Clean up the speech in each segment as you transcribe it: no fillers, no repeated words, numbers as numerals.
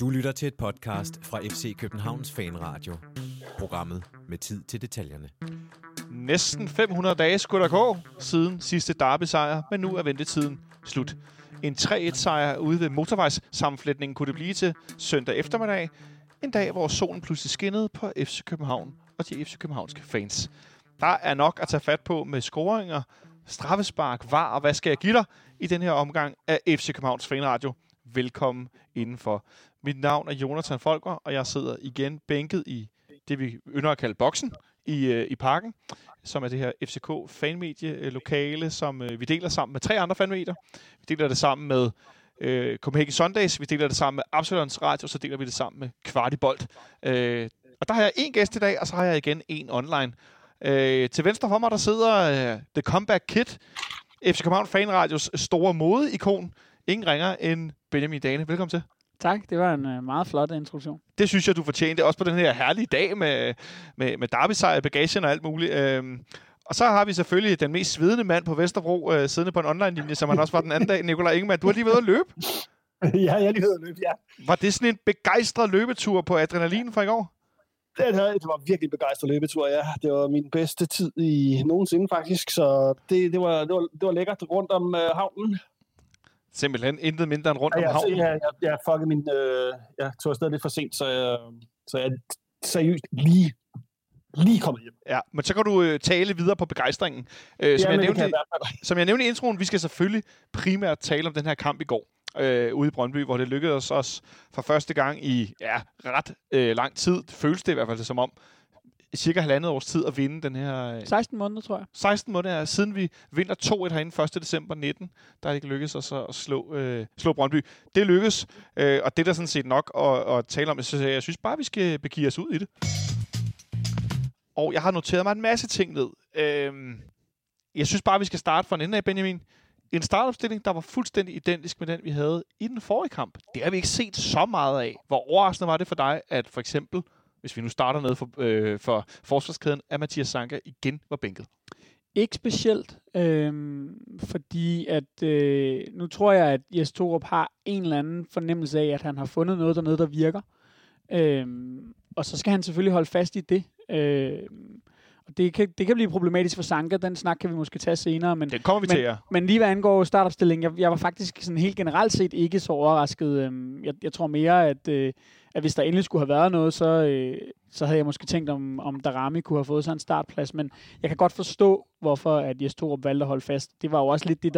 Du lytter til et podcast fra FC Københavns Fanradio. Programmet med tid til detaljerne. Næsten 500 dage skulle der gå siden sidste derby-sejr, men nu er ventetiden slut. En 3-1-sejr ude ved motorvejssammenflætningen kunne det blive til søndag eftermiddag. En dag, hvor solen pludselig skinnede på FC København og de FC Københavnske fans. Der er nok at tage fat på med scoringer, straffespark, VAR og hvad skal jeg give dig i den her omgang af FC Københavns Fanradio. Velkommen indenfor. Mit navn er Jonathan Folker, og jeg sidder igen bænket i det, vi ynder at kalde boksen i parken, som er det her FCK-fanmedielokale, som vi deler sammen med 3 andre fanmedier. Vi deler det sammen med Copenhagen Sundays, vi deler det sammen med Absalons Radio, så deler vi det sammen med Kvartibolt. Og der har jeg en gæst i dag, og så har jeg igen en online. Til venstre for mig, der sidder The Comeback Kid, FC København Fanradios store modeikon. Ingen ringer end Benjamin Dane. Velkommen til. Tak, det var en meget flot introduktion. Det synes jeg, du fortjente, også på den her herlige dag med derby-sejr, bagagen og alt muligt. Og så har vi selvfølgelig den mest svedende mand på Vesterbro, siddende på en online-linje, som han også var den anden dag, Nicolai Ingemann. Du har lige været at løbe. Ja, jeg har lige været at løbe, ja. Var det sådan en begejstret løbetur på adrenalin fra i går? Det var virkelig en begejstret løbetur, ja. Det var min bedste tid i nogensinde, faktisk. Så det var lækkert rundt om havnen. Simpelthen intet mindre end rundt om havnen. Jeg fuckede jeg tog afsted lidt for sent, så jeg seriøst lige kommet hjem. Ja, men så kan du tale videre på begejstringen. Som jeg nævnte i introen, vi skal selvfølgelig primært tale om den her kamp i går ude i Brøndby, hvor det lykkedes os for første gang i ret lang tid. Føles det i hvert fald som om, cirka halvandet års tid at vinde den her... 16 måneder, tror jeg. 16 måneder, siden vi vinder 2-1 herinde 1. december 19, der er det ikke lykkedes os at slå Brøndby. Det lykkes, og det er der sådan set nok at tale om. Så jeg synes bare, vi skal begive os ud i det. Og jeg har noteret mig en masse ting ned. Jeg synes bare, vi skal starte fra en ende af, Benjamin. En startopstilling, der var fuldstændig identisk med den, vi havde i den forrige kamp. Det har vi ikke set så meget af. Hvor overraskende var det for dig, at for eksempel... Hvis vi nu starter ned for forsvarskæden, at Mathias Sanka igen var bænket. Ikke specielt, fordi at nu tror jeg, at Jess Thorup har en eller anden fornemmelse af, at han har fundet noget dernede, der virker. Og så skal han selvfølgelig holde fast i det. Og det kan blive problematisk for Sanka. Den snak kan vi måske tage senere. Men, det kommer vi til, ja. Men lige hvad angår startopstillingen, jeg var faktisk sådan helt generelt set ikke så overrasket. Jeg tror mere, at hvis der endelig skulle have været noget, så havde jeg måske tænkt, om Daramy kunne have fået sig en startplads. Men jeg kan godt forstå, hvorfor at Jess Thorup valgte at holde fast. Det var jo også lidt det,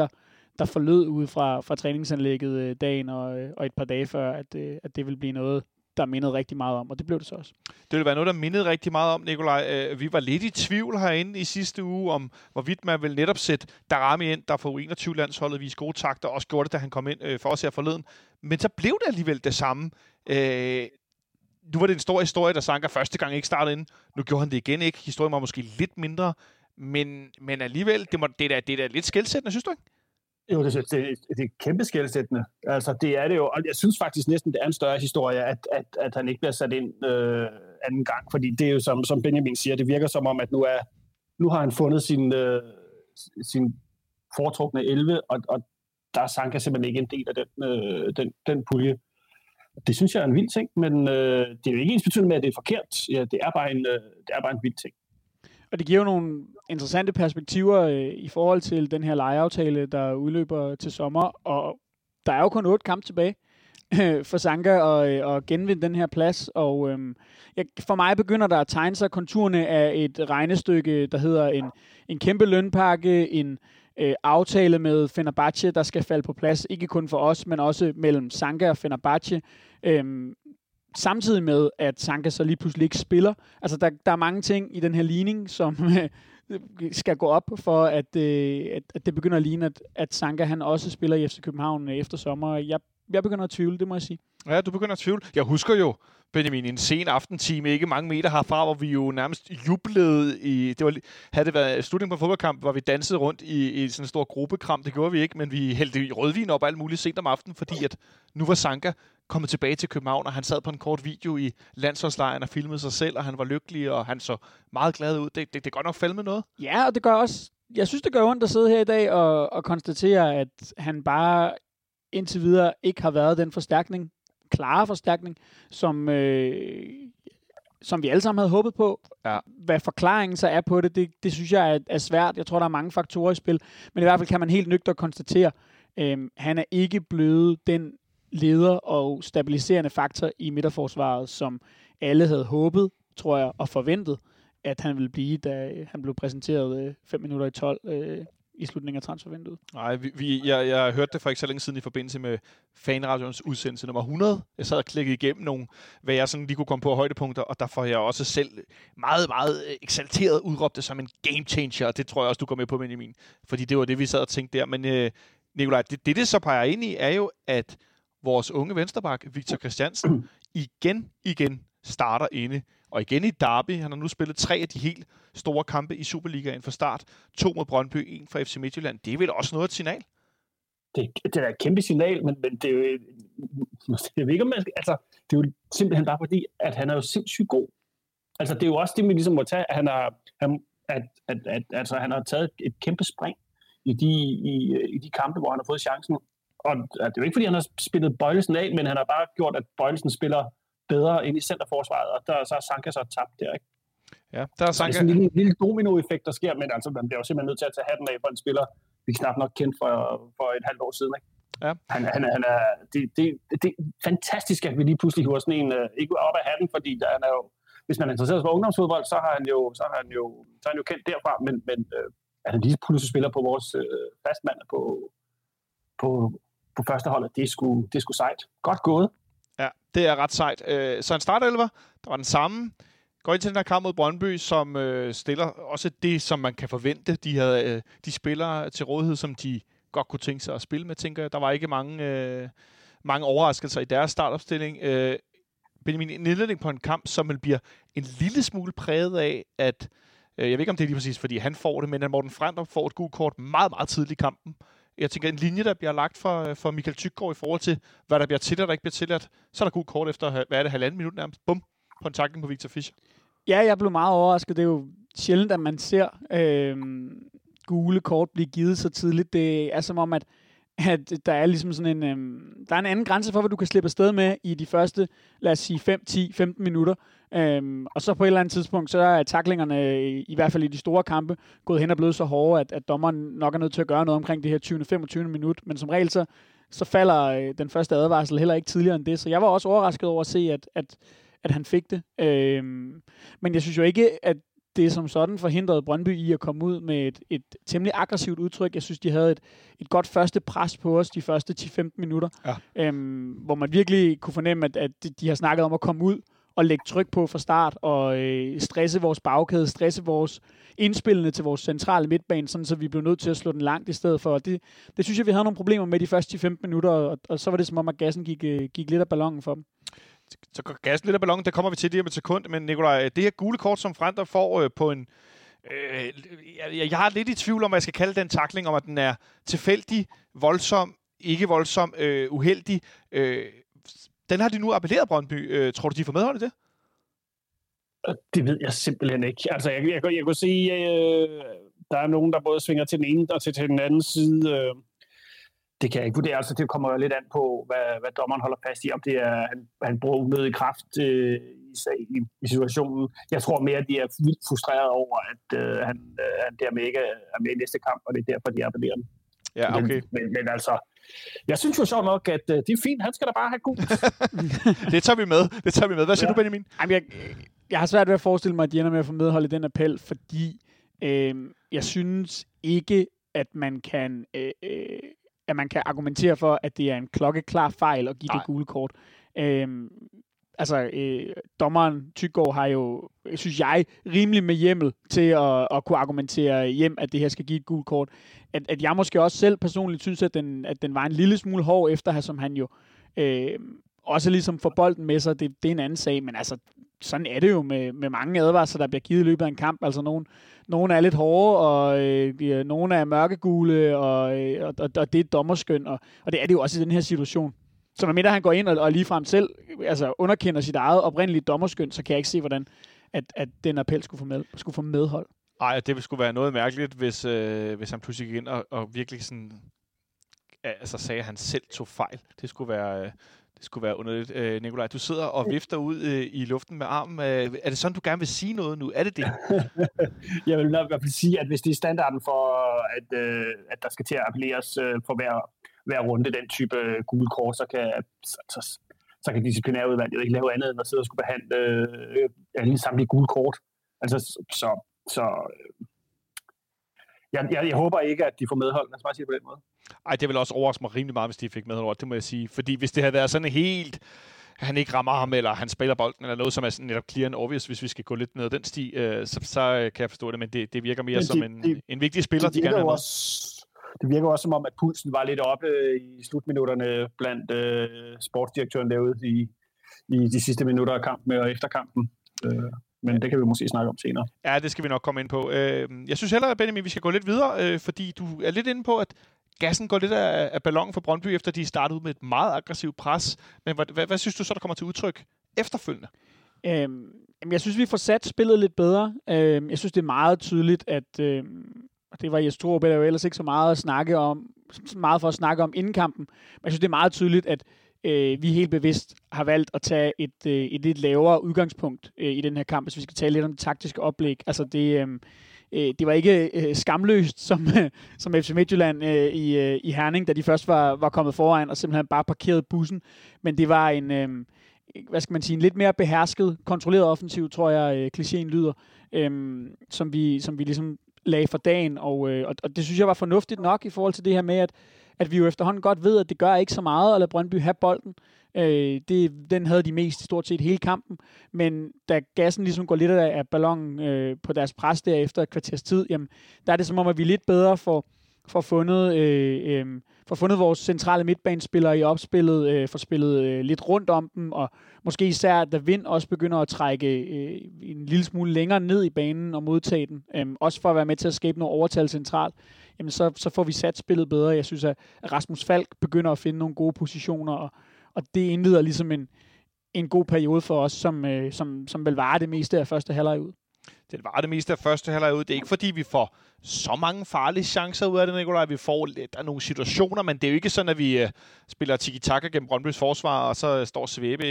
der forlød ude fra træningsanlægget dagen og et par dage før, at det ville blive noget, der mindede rigtig meget om, og det blev det så også. Det ville være noget, der mindede rigtig meget om, Nicolai. Vi var lidt i tvivl herinde i sidste uge om, hvorvidt man ville netop sætte Daramy ind, der for U21-landsholdet viste gode takter, og også gjorde det, da han kom ind for os her forleden. Men så blev det alligevel det samme. Nu var det en stor historie, der Sanka første gang ikke startede inden. Nu gjorde han det igen ikke. Historien var måske lidt mindre, men alligevel, det er da lidt skelsættende, synes du ikke? Jo, det er kæmpe skelsættende. Altså, det er det jo. Og jeg synes faktisk næsten, det er en større historie, at han ikke bliver sat ind anden gang. Fordi det er jo, som Benjamin siger, det virker som om, at nu har han fundet sin foretrukne 11, og der er Sanka simpelthen ikke en del af den pulje. Det synes jeg er en vild ting, men det er jo ikke ensbetydende med, at det er forkert. Ja, det er bare en vild ting. Og det giver jo nogle interessante perspektiver i forhold til den her lejeaftale, der udløber til sommer. Og der er jo kun 8 kampe tilbage for Sanka og genvinde den her plads. Og for mig begynder der at tegne sig konturerne af et regnestykke, der hedder en kæmpe lønpakke, en aftale med Fenerbahce, der skal falde på plads. Ikke kun for os, men også mellem Sanka og Fenerbahce. Samtidig med, at Sanka så lige pludselig ikke spiller. Altså, der er mange ting i den her ligning, som skal gå op for, at det begynder at ligne, at Sanka han også spiller i FC København efter sommer. Jeg begynder at tvivle, det må jeg sige. Ja, du begynder at tvivle. Jeg husker jo, Benjamin, en sen aftentime, ikke mange meter herfra, hvor vi jo nærmest jublede i... Havde det været slutningen på en fodboldkamp, hvor vi dansede rundt i sådan en stor gruppekram. Det gjorde vi ikke, men vi hældte rødvin op og alt muligt sent om aftenen, fordi at nu var Sanka kommet tilbage til København, og han sad på en kort video i landsholdslejren og filmede sig selv, og han var lykkelig, og han så meget glad ud. Det gør nok fald med noget. Ja, og det gør også... Jeg synes, det gør ondt at sidde her i dag og konstatere, at han bare indtil videre ikke har været den forstærkning, klare forstærkning, som vi alle sammen havde håbet på. Ja. Hvad forklaringen så er på det synes jeg er svært. Jeg tror, der er mange faktorer i spil, men i hvert fald kan man helt nøgter konstatere, han er ikke blevet den leder og stabiliserende faktor i midterforsvaret, som alle havde håbet, tror jeg, og forventet, at han ville blive, da han blev præsenteret 12:05 i slutningen af transfervinduet. Nej, jeg hørte det for ikke så længe siden i forbindelse med Fanradioens udsendelse nummer 100. Jeg sad og klikkede igennem nogle, hvad jeg sådan lige kunne komme på højdepunkter, og der får jeg også selv meget, meget eksalteret udråbt det som en game changer, og det tror jeg også, du går med på, Benjamin. Fordi det var det, vi sad og tænkte der. Men Nicolai, det så peger ind i, er jo, at vores unge vensterbak, Victor Kristiansen, igen starter inde. Og igen i Derby. Han har nu spillet 3 af de helt store kampe i Superligaen fra start. 2 mod Brøndby, 1 fra FC Midtjylland. Det er vel også noget af et signal? Det er et kæmpe signal, men det er jo ikke, om man skal, altså, det er jo simpelthen bare fordi, at han er jo sindssygt god. Altså, det er jo også det, man ligesom må tage. Han har taget et kæmpe spring i de kampe, hvor han har fået chancen. Og det er jo ikke, fordi han har spillet Bøjlesen af, men han har bare gjort, at Bøjlesen spiller bedre ind i centerforsvaret, og der så er Sanka så tabt der, ikke? Ja, der er Sanka. Det er sådan en lille dominoeffekt, der sker, men altså, man bliver jo simpelthen nødt til at tage hatten af for en spiller, vi knap nok kendt for et halvt år siden, ikke? Ja. Han er, det er fantastisk, at vi lige pludselig hiver sådan en, ikke op af hatten, fordi han er jo, hvis man er interesseret for ungdomsfodbold, så er han jo kendt derfra, men at han lige pludselig spiller på vores fastmand på første holdet, det er sgu sejt. Godt gået. Ja, det er ret sejt. Så en startelver, der var den samme. Går ind til den her kamp mod Brøndby, som stiller også det, som man kan forvente. De havde de spillere til rådighed, som de godt kunne tænke sig at spille med, tænker jeg. Der var ikke mange overraskelser i deres startopstilling. Benjamin, en indledning på en kamp, som man bliver en lille smule præget af, at jeg ved ikke, om det er lige præcis, fordi han får det, men at Morten Frandrup får et gult kort meget, meget tidligt i kampen. Jeg tænker, en linje, der bliver lagt for Michael Tyggaard i forhold til, hvad der bliver tilladt og ikke bliver tilladt, så er der gult kort efter, hvad er det, 1,5 minut nærmest? Bum! På en takling på Victor Fischer. Ja, jeg blev meget overrasket. Det er jo sjældent, at man ser gule kort blive givet så tidligt. Det er som om, at der er ligesom sådan en, der er en anden grænse for, hvad du kan slippe afsted med i de første, lad os sige, 5, 10, 15 minutter. Og så på et eller andet tidspunkt, så er tacklingerne, i hvert fald i de store kampe, gået hen og blevet så hårde, at dommeren nok er nødt til at gøre noget omkring det her 20-25 minut. Men som regel, så falder den første advarsel heller ikke tidligere end det. Så jeg var også overrasket over at se, at han fik det. Men jeg synes jo ikke, at det som sådan forhindrede Brøndby i at komme ud med et temmelig aggressivt udtryk. Jeg synes, de havde et godt første pres på os de første 10-15 minutter, ja. Hvor man virkelig kunne fornemme, at de har snakket om at komme ud og lægge tryk på fra start og stresse vores bagkæde, stresse vores indspillende til vores centrale midtbane, sådan så vi blev nødt til at slå den langt i stedet for. Det synes jeg, vi havde nogle problemer med de første 10-15 minutter, og så var det som om, at gassen gik lidt af ballonen for dem. Så gas lidt af ballongen, der kommer vi til det om et sekund, men Nicolai, det her gule kort, som Frandrup får på en... Jeg har lidt i tvivl om, hvad jeg skal kalde den tackling, om at den er tilfældig, voldsom, ikke voldsom, uheldig. Den har de nu appelleret, Brøndby. Tror du, de får medhold i det? Det ved jeg simpelthen ikke. Altså, jeg kunne sige, der er nogen, der både svinger til den ene og til den anden side... Det kan jeg ikke vurdere, altså det kommer lidt an på, hvad dommeren holder fast i, om det er, han bruger unødig kraft i situationen. Jeg tror mere, at de er vildt frustreret over, at han dermed ikke er med i næste kamp, og det er derfor, de appellerer dem. Ja, okay. Men altså, jeg synes jo sjovt nok, at det er fint, han skal da bare have god. Det tager vi med. Hvad siger du, Benjamin? Jamen, jeg har svært ved at forestille mig, at de ender med at få medhold i den appel, fordi jeg synes ikke, at man kan... at man kan argumentere for, at det er en klokkeklar fejl at give det gule kort. Dommeren Tyggaard har jo, synes jeg, rimelig med hjemmel til at kunne argumentere hjem, at det her skal give et gult kort. At jeg måske også selv personligt synes, at den var en lille smule hård efter her, som han jo også ligesom får bolden med sig. Det er en anden sag, men altså... Sådan er det jo med mange advarsler, der bliver givet i løbet af en kamp. Altså nogen er lidt hårde, og nogen er mørkegule, og det er et dommerskøn. Og det er det jo også i den her situation. Så medmindre han går ind og ligefrem selv underkender sit eget oprindelige dommerskøn, så kan jeg ikke se, hvordan at den appel skulle få medhold. Ej, det skulle være noget mærkeligt, hvis han pludselig gik ind og virkelig sådan... altså sagde, at han selv tog fejl. Det skulle være underligt. Nicolai, du sidder og vifter ud i luften med armen. Er det sådan, du gerne vil sige noget nu? Er det det? Jeg vil nok i hvert fald sige, at hvis det er standarden for, at der skal til at appelleres på hver runde, den type gule kort, så kan disciplinærudvalget ikke lave andet, end at sidde og skulle behandle alle samtlige gule kort. Altså, jeg håber ikke, at de får medhold. Lad os bare sige det på den måde. Ej, det ville også overraske mig rimelig meget, hvis de fik medhold. Det må jeg sige. Fordi hvis det havde været sådan helt, han ikke rammer ham, eller han spiller bolden, eller noget, som er sådan netop clear and obvious, hvis vi skal gå lidt ned den sti, så kan jeg forstå det. Men det virker mere som en vigtig spiller. Det virker også som om, at pulsen var lidt oppe i slutminutterne blandt sportsdirektøren derude i de sidste minutter af kampen og efter kampen. Men det kan vi måske snakke om senere. Ja, det skal vi nok komme ind på. Jeg synes hellere, Benjamin, vi skal gå lidt videre, fordi du er lidt inde på, at gassen går lidt af ballon for Brøndby, efter de startede ud med et meget aggressivt pres. Men hvad synes du så, der kommer til udtryk efterfølgende? Jeg synes, vi får sat spillet lidt bedre. Jeg synes, det er meget tydeligt, at det var Jess Thorup, der jo ellers ikke så meget for at snakke om inden kampen. Men jeg synes, det er meget tydeligt, at vi helt bevidst har valgt at tage et lidt lavere udgangspunkt i den her kamp, hvis vi skal tale lidt om det taktiske oplæg. Altså det var ikke skamløst som FC Midtjylland i Herning, da de først var kommet foran og simpelthen bare parkerede bussen. Men det var en lidt mere behersket, kontrolleret offensiv, tror jeg, klichéen lyder, som vi ligesom lagde for dagen. Og det synes jeg var fornuftigt nok i forhold til det her med, at vi jo efterhånden godt ved, at det gør ikke så meget at lade Brøndby have bolden. Den havde de mest stort set hele kampen, men da gassen ligesom går lidt af ballonen på deres pres der efter et kvarters tid, jamen, der er det som om, at vi lidt bedre får fundet vores centrale midtbanespillere i opspillet, får spillet lidt rundt om dem, og måske især, da Vind også begynder at trække en lille smule længere ned i banen og modtage den, også for at være med til at skabe noget overtal centralt, jamen så får vi sat spillet bedre. Jeg synes, at Rasmus Falk begynder at finde nogle gode positioner, og det indleder ligesom en god periode for os, som vel varer det meste af første halvleg ud. Det var det meste af første halvleg ud. Det er ikke, fordi vi får så mange farlige chancer ud af det, Nicolai. Vi får lidt af nogle situationer, men det er jo ikke sådan, at vi spiller tiki-taka gennem Brøndbys forsvar, og så står Schwäbe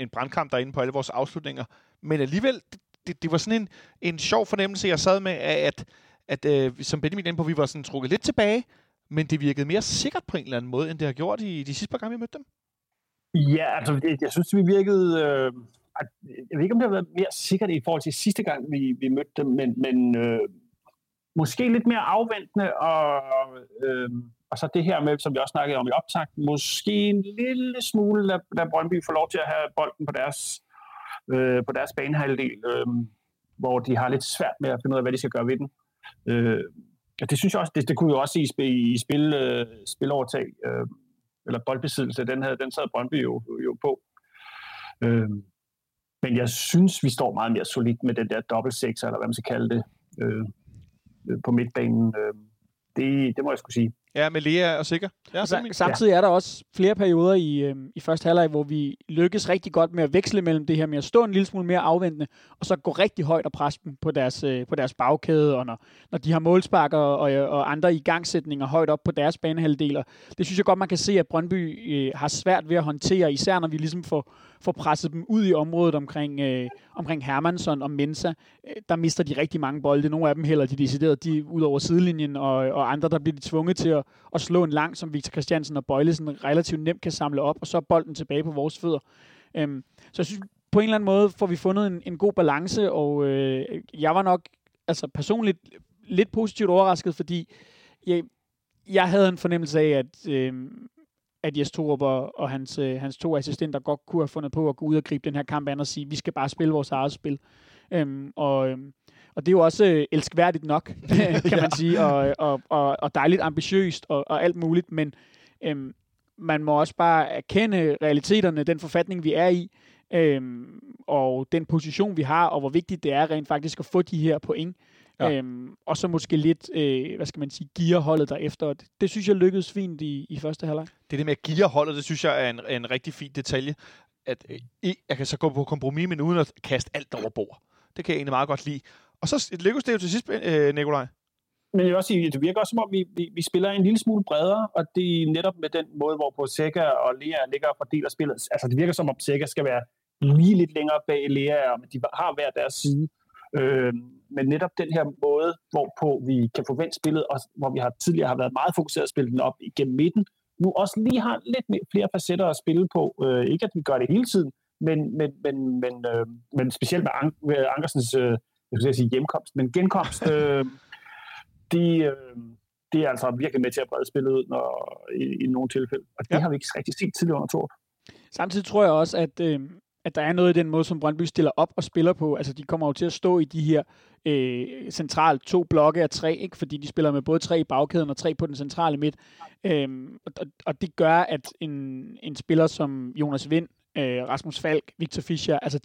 en brandkamp derinde på alle vores afslutninger. Men alligevel, det var sådan en sjov fornemmelse, jeg sad med, at som Benjamin inde på, vi var sådan trukket lidt tilbage, men det virkede mere sikkert på en eller anden måde, end det har gjort i de sidste par gange, vi mødte dem. Ja, altså, jeg synes, vi virkede... Jeg ved ikke, om det har været mere sikkert i forhold til sidste gang, vi mødte dem, men måske lidt mere afventende, og så det her med, som vi også snakkede om i optakten, måske en lille smule, lad Brøndby får lov til at have bolden på deres banehalvdel, hvor de har lidt svært med at finde ud af, hvad de skal gøre ved den. Og det synes jeg også, det kunne jo også i spilovertag, eller boldbesiddelse, den sad Brøndby jo på. Men jeg synes, vi står meget mere solidt med den der dobbeltsekser, eller hvad man skal kalde det, på midtbanen. Det må jeg skulle sige. Ja, men Lea er sikker. Ja, samtidig er der også flere perioder i første halvleg, hvor vi lykkes rigtig godt med at veksle mellem det her med at stå en lille smule mere afventende, og så gå rigtig højt og presse dem på deres bagkæde, og når de har målsparker og andre igangsætninger højt op på deres banehalvdeler. Det synes jeg godt, man kan se, at Brøndby har svært ved at håndtere, især når vi ligesom får presset dem ud i området omkring Hermansson og Mensa. Der mister de rigtig mange bolde. Nogle af dem hælder de decideret ud over sidelinjen, og andre, der bliver de tvunget til at slå en lang, som Victor Kristiansen og Bøjlesen relativt nemt kan samle op, og så er bolden tilbage på vores fødder. Så jeg synes, på en eller anden måde får vi fundet en god balance, og jeg var nok altså personligt lidt positivt overrasket, fordi jeg havde en fornemmelse af, at Jess Thorup og hans to assistenter godt kunne have fundet på at gå ud og gribe den her kamp an og sige, vi skal bare spille vores eget spil. Og det er jo også elskværdigt nok, kan man sige, og dejligt ambitiøst og alt muligt, men man må også bare erkende realiteterne, den forfatning, vi er i, og den position, vi har, og hvor vigtigt det er rent faktisk at få de her point. Ja. Og så måske lidt, geare holdet derefter. Det synes jeg lykkedes fint i første halvleg. Det med at geare holdet, det synes jeg er en rigtig fin detalje. At jeg kan så gå på kompromis, men uden at kaste alt over bord. Det kan jeg egentlig meget godt lide. Og så lykkedes det jo til sidst, Nicolai. Men jeg vil også sige, det virker også som om, vi spiller en lille smule bredere, og det er netop med den måde, hvorpå Sækker og Lea ligger og fordeler spillet. Altså det virker som om, Sækker skal være lige lidt længere bag Lea, men de har hver deres side. Men netop den her måde, hvorpå vi kan forvente spillet, og hvor vi har tidligere har været meget fokuseret at spille den op igennem midten, nu også lige har lidt flere facetter at spille på. Ikke at vi gør det hele tiden, men specielt med Ankersens hjemkomst, men genkomst, det er altså virkelig med til at brede spillet ud i nogle tilfælde. Og det har vi ikke rigtig set tidligere under Thorup. Samtidig tror jeg også, at der er noget i den måde, som Brøndby stiller op og spiller på. Altså, de kommer jo til at stå i de her centralt 2 blokke af 3, ikke? Fordi de spiller med både 3 i bagkæden og 3 på den centrale midt. Og det gør, at en spiller som Jonas Vind, Rasmus Falk, Victor Fischer, altså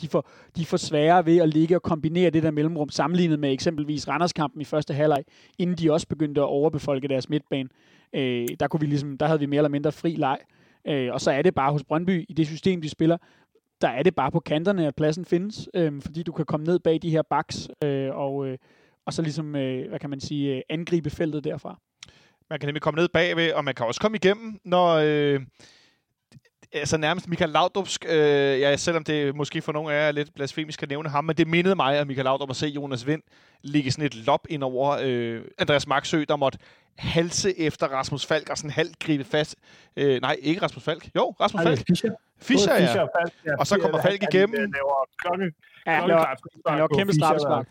de får sværere ved at ligge og kombinere det der mellemrum, sammenlignet med eksempelvis Randerskampen i første halvleg, inden de også begyndte at overbefolke deres midtbane. Der havde vi mere eller mindre fri leg. Og så er det bare hos Brøndby, i det system, de spiller, der er det bare på kanterne, at pladsen findes, fordi du kan komme ned bag de her backs, og så ligesom, angribe feltet derfra. Man kan nemlig komme ned bagved, og man kan også komme igennem, når... Altså nærmest Michael Laudrupsk, selvom det måske for nogle af jer lidt blasfemisk at nævne ham, men det mindede mig af Michael Laudrup at se Jonas Vind ligge sådan et lop ind over Andreas Marksø, der måtte halse efter Rasmus Falk og sådan halvt gribe fast. Nej, ikke Rasmus Falk. Jo, Rasmus Falk. Fischer, ja. Og så kommer Falk igennem. Han laver kæmpe straffespark.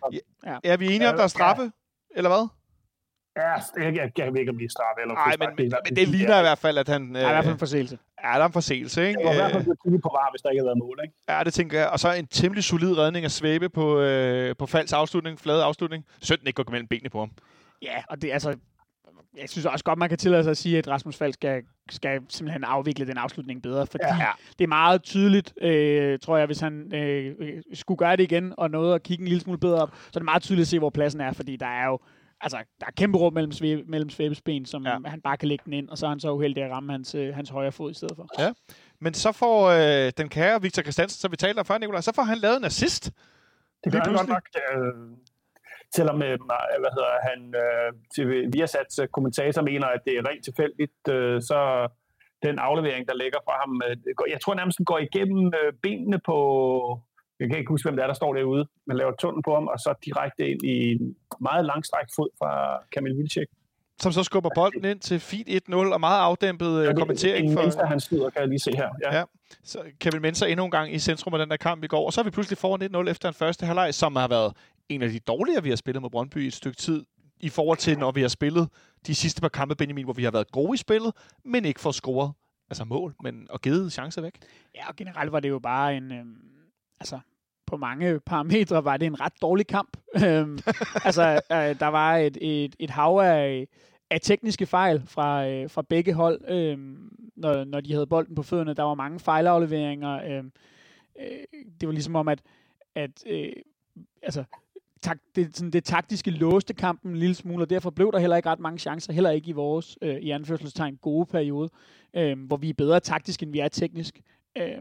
Er vi enige om, der er straffe, eller hvad? Ja, jeg ved ikke, om de er straffe eller nej, men det ligner i hvert fald, at han... Er der en forseelse? Er der en forseelse, ikke? Det var i hvert fald blevet kigget på VAR, hvis der ikke havde været mål, ikke? Ja, det tænker jeg. Og så en temmelig solid redning af Schwäbe på Falks afslutning, flade afslutning. Sønden ikke går mellem benene på ham. Ja, og det er altså... Jeg synes også godt, man kan tillade sig at sige, at Rasmus Falk skal simpelthen afvikle den afslutning bedre, fordi det er meget tydeligt, tror jeg, hvis han skulle gøre det igen og nåede at kigge en lille smule bedre op, så er det meget tydeligt at se, hvor pladsen er, fordi der er jo... Altså, der er kæmpe rum mellem Schwäbes ben, som han bare kan lægge den ind, og så er han så uheldig at ramme hans højre fod i stedet for. Ja, men så får den kære Victor Kristiansen, som vi talte om før, Nicolai, så får han lavet en assist. Det gør han godt nok. Selvom han Viasats kommentator mener, at det er rent tilfældigt, så den aflevering, der ligger fra ham, jeg tror nærmest den går igennem benene på... Jeg kan ikke huske, hvem det er, der står derude. Man laver tunnel på ham, og så direkte ind i en meget langstrækt fod fra Camille Wilczek. Som så skubber bolden ind til feed 1-0, og meget afdæmpet kommentering. En Mensa, han skyder, kan jeg lige se her. Ja. Så Camille Mensa endnu en gang i centrum af den der kamp i går. Og så er vi pludselig foran 1-0 efter den første halvleg, som har været en af de dårligere, vi har spillet mod Brøndby i et stykke tid, i forhold til, når vi har spillet de sidste par kampe, Benjamin, hvor vi har været gode i spillet, men ikke fået scoret. Altså mål, men og givet chancer væk. Ja, og generelt var det jo bare en... på mange parametre var det en ret dårlig kamp. Der var et hav af tekniske fejl fra begge hold, når de havde bolden på fødderne. Der var mange fejlafleveringer. Det var ligesom om, det taktiske låste kampen en lille smule, og derfor blev der heller ikke ret mange chancer, heller ikke i vores, i anførselstegn, gode periode, hvor vi er bedre taktisk, end vi er teknisk.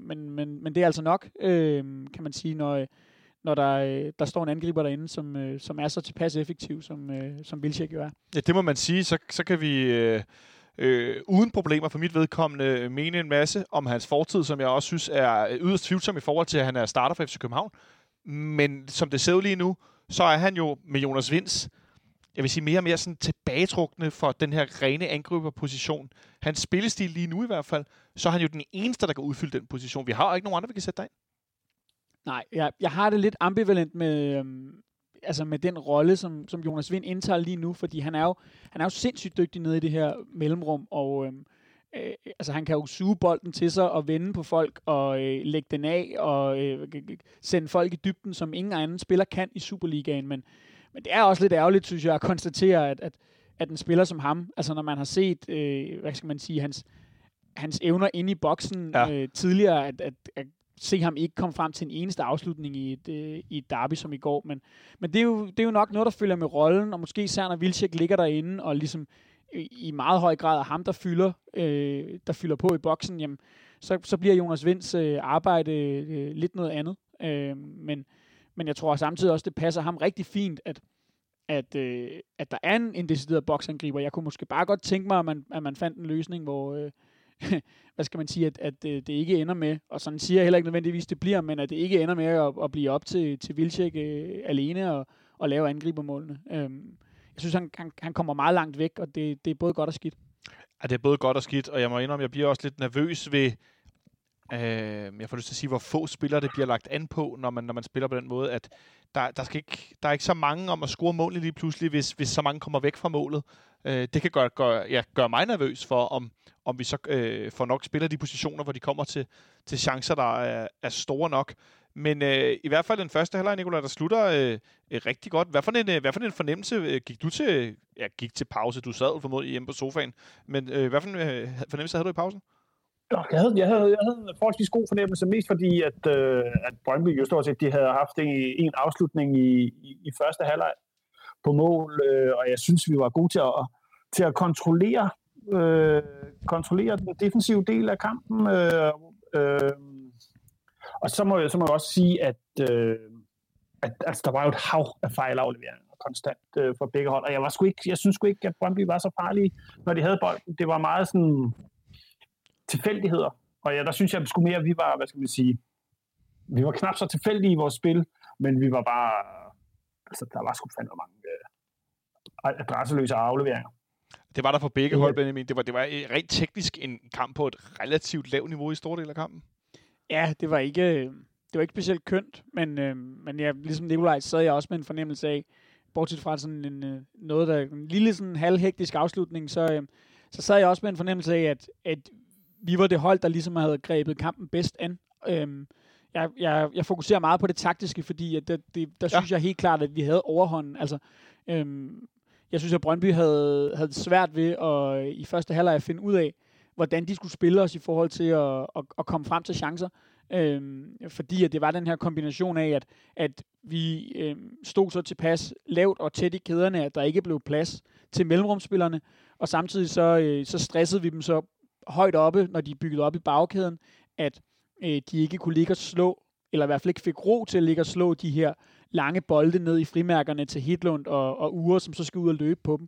Men det er altså nok, kan man sige, når der står en angriber derinde, som er så tilpas effektiv, som Wilczek jo er. Ja, det må man sige. Så kan vi uden problemer for mit vedkommende mene en masse om hans fortid, som jeg også synes er yderst tvivlsom i forhold til, at han er starter for FC København. Men som det ser ud lige nu, så er han jo med Jonas Vinds, jeg vil sige mere og mere sådan tilbagetrukne for den her rene angriberposition. Hans spillestil lige nu i hvert fald, så er han jo den eneste, der kan udfylde den position. Vi har ikke nogen andre, vi kan sætte dig ind. Nej, jeg har det lidt ambivalent med, med den rolle, som Jonas Vind indtager lige nu, fordi han er jo sindssygt dygtig nede i det her mellemrum, og han kan jo suge bolden til sig og vende på folk og lægge den af og sende folk i dybden, som ingen anden spiller kan i Superligaen, men det er også lidt ærgerligt, synes jeg, at konstatere, at en spiller som ham, altså når man har set, hans evner inde i boksen tidligere, at se ham ikke komme frem til en eneste afslutning i et derby som i går, men det er jo nok noget, der følger med rollen, og måske især når Wilczek ligger derinde, og ligesom i meget høj grad er ham, der fylder på i boksen, jamen, så bliver Jonas Vinds arbejde lidt noget andet, men jeg tror samtidig også, det passer ham rigtig fint, at at der er en decideret boksangriber. Jeg kunne måske bare godt tænke mig, at man fandt en løsning, hvor, hvad skal man sige, at det ikke ender med, og sådan siger jeg heller ikke nødvendigvis, det bliver, men at det ikke ender med at blive op til Wilczek alene og lave angribermålene. Jeg synes, han kommer meget langt væk, og det er både godt og skidt. Ja, det er både godt og skidt, og jeg må indrømme, jeg bliver også lidt nervøs ved, jeg får lyst til at sige, hvor få spillere det bliver lagt an på, når man spiller på den måde, at der er ikke så mange om at score målet lige pludselig, hvis så mange kommer væk fra målet. Det kan gøre mig nervøs for, om vi så får nok spillere de positioner, hvor de kommer til chancer, der er store nok. Men i hvert fald den første halvleg, Nicolai, der slutter rigtig godt. Hvad for en fornemmelse gik du til? Ja, gik til pause. Du sad formodentlig hjemme på sofaen. Men hvad for en fornemmelse havde du i pausen? Jeg havde en forholdsvis god fornemmelse, mest fordi, at Brøndby jo stort set, de havde haft en afslutning i første halvleg på mål, og jeg synes, vi var gode til at kontrollere den defensive del af kampen. Og så må jeg også sige, at altså, der var jo et hav af fejlafleveringer konstant fra begge hold, og jeg synes sgu ikke, at Brøndby var så farlige, når de havde bolden. Det var meget sådan tilfældigheder, og ja, der synes jeg sgu mere, at vi var, hvad skal man sige, vi var knap så tilfældige i vores spil, men vi var bare, altså der var sgu fandme mange adresseløse afleveringer. Det var der for begge hold, Benjamin. Det var rent teknisk en kamp på et relativt lavt niveau i store del af kampen. Ja, det var ikke specielt kønt, men jeg, ligesom Nicolai, sad jeg også med en fornemmelse af, bortset fra sådan en lille sådan halvhektisk afslutning, så sad jeg også med en fornemmelse af, at vi var det hold, der ligesom havde grebet kampen bedst an. Jeg fokuserer meget på det taktiske, fordi der synes jeg helt klart, at vi havde overhånden. Altså, jeg synes, at Brøndby havde svært ved at i første halvleg at finde ud af, hvordan de skulle spille os i forhold til at komme frem til chancer. Fordi at det var den her kombination af, at vi stod så tilpas lavt og tæt i kæderne, at der ikke blev plads til mellemrumspillerne, og samtidig så stressede vi dem så højt oppe, når de byggede op i bagkæden, at de ikke kunne ligge og slå, eller i hvert fald ikke fik ro til at ligge og slå de her lange bolde ned i frimærkerne til Hitlund og Uhre, som så skal ud og løbe på dem.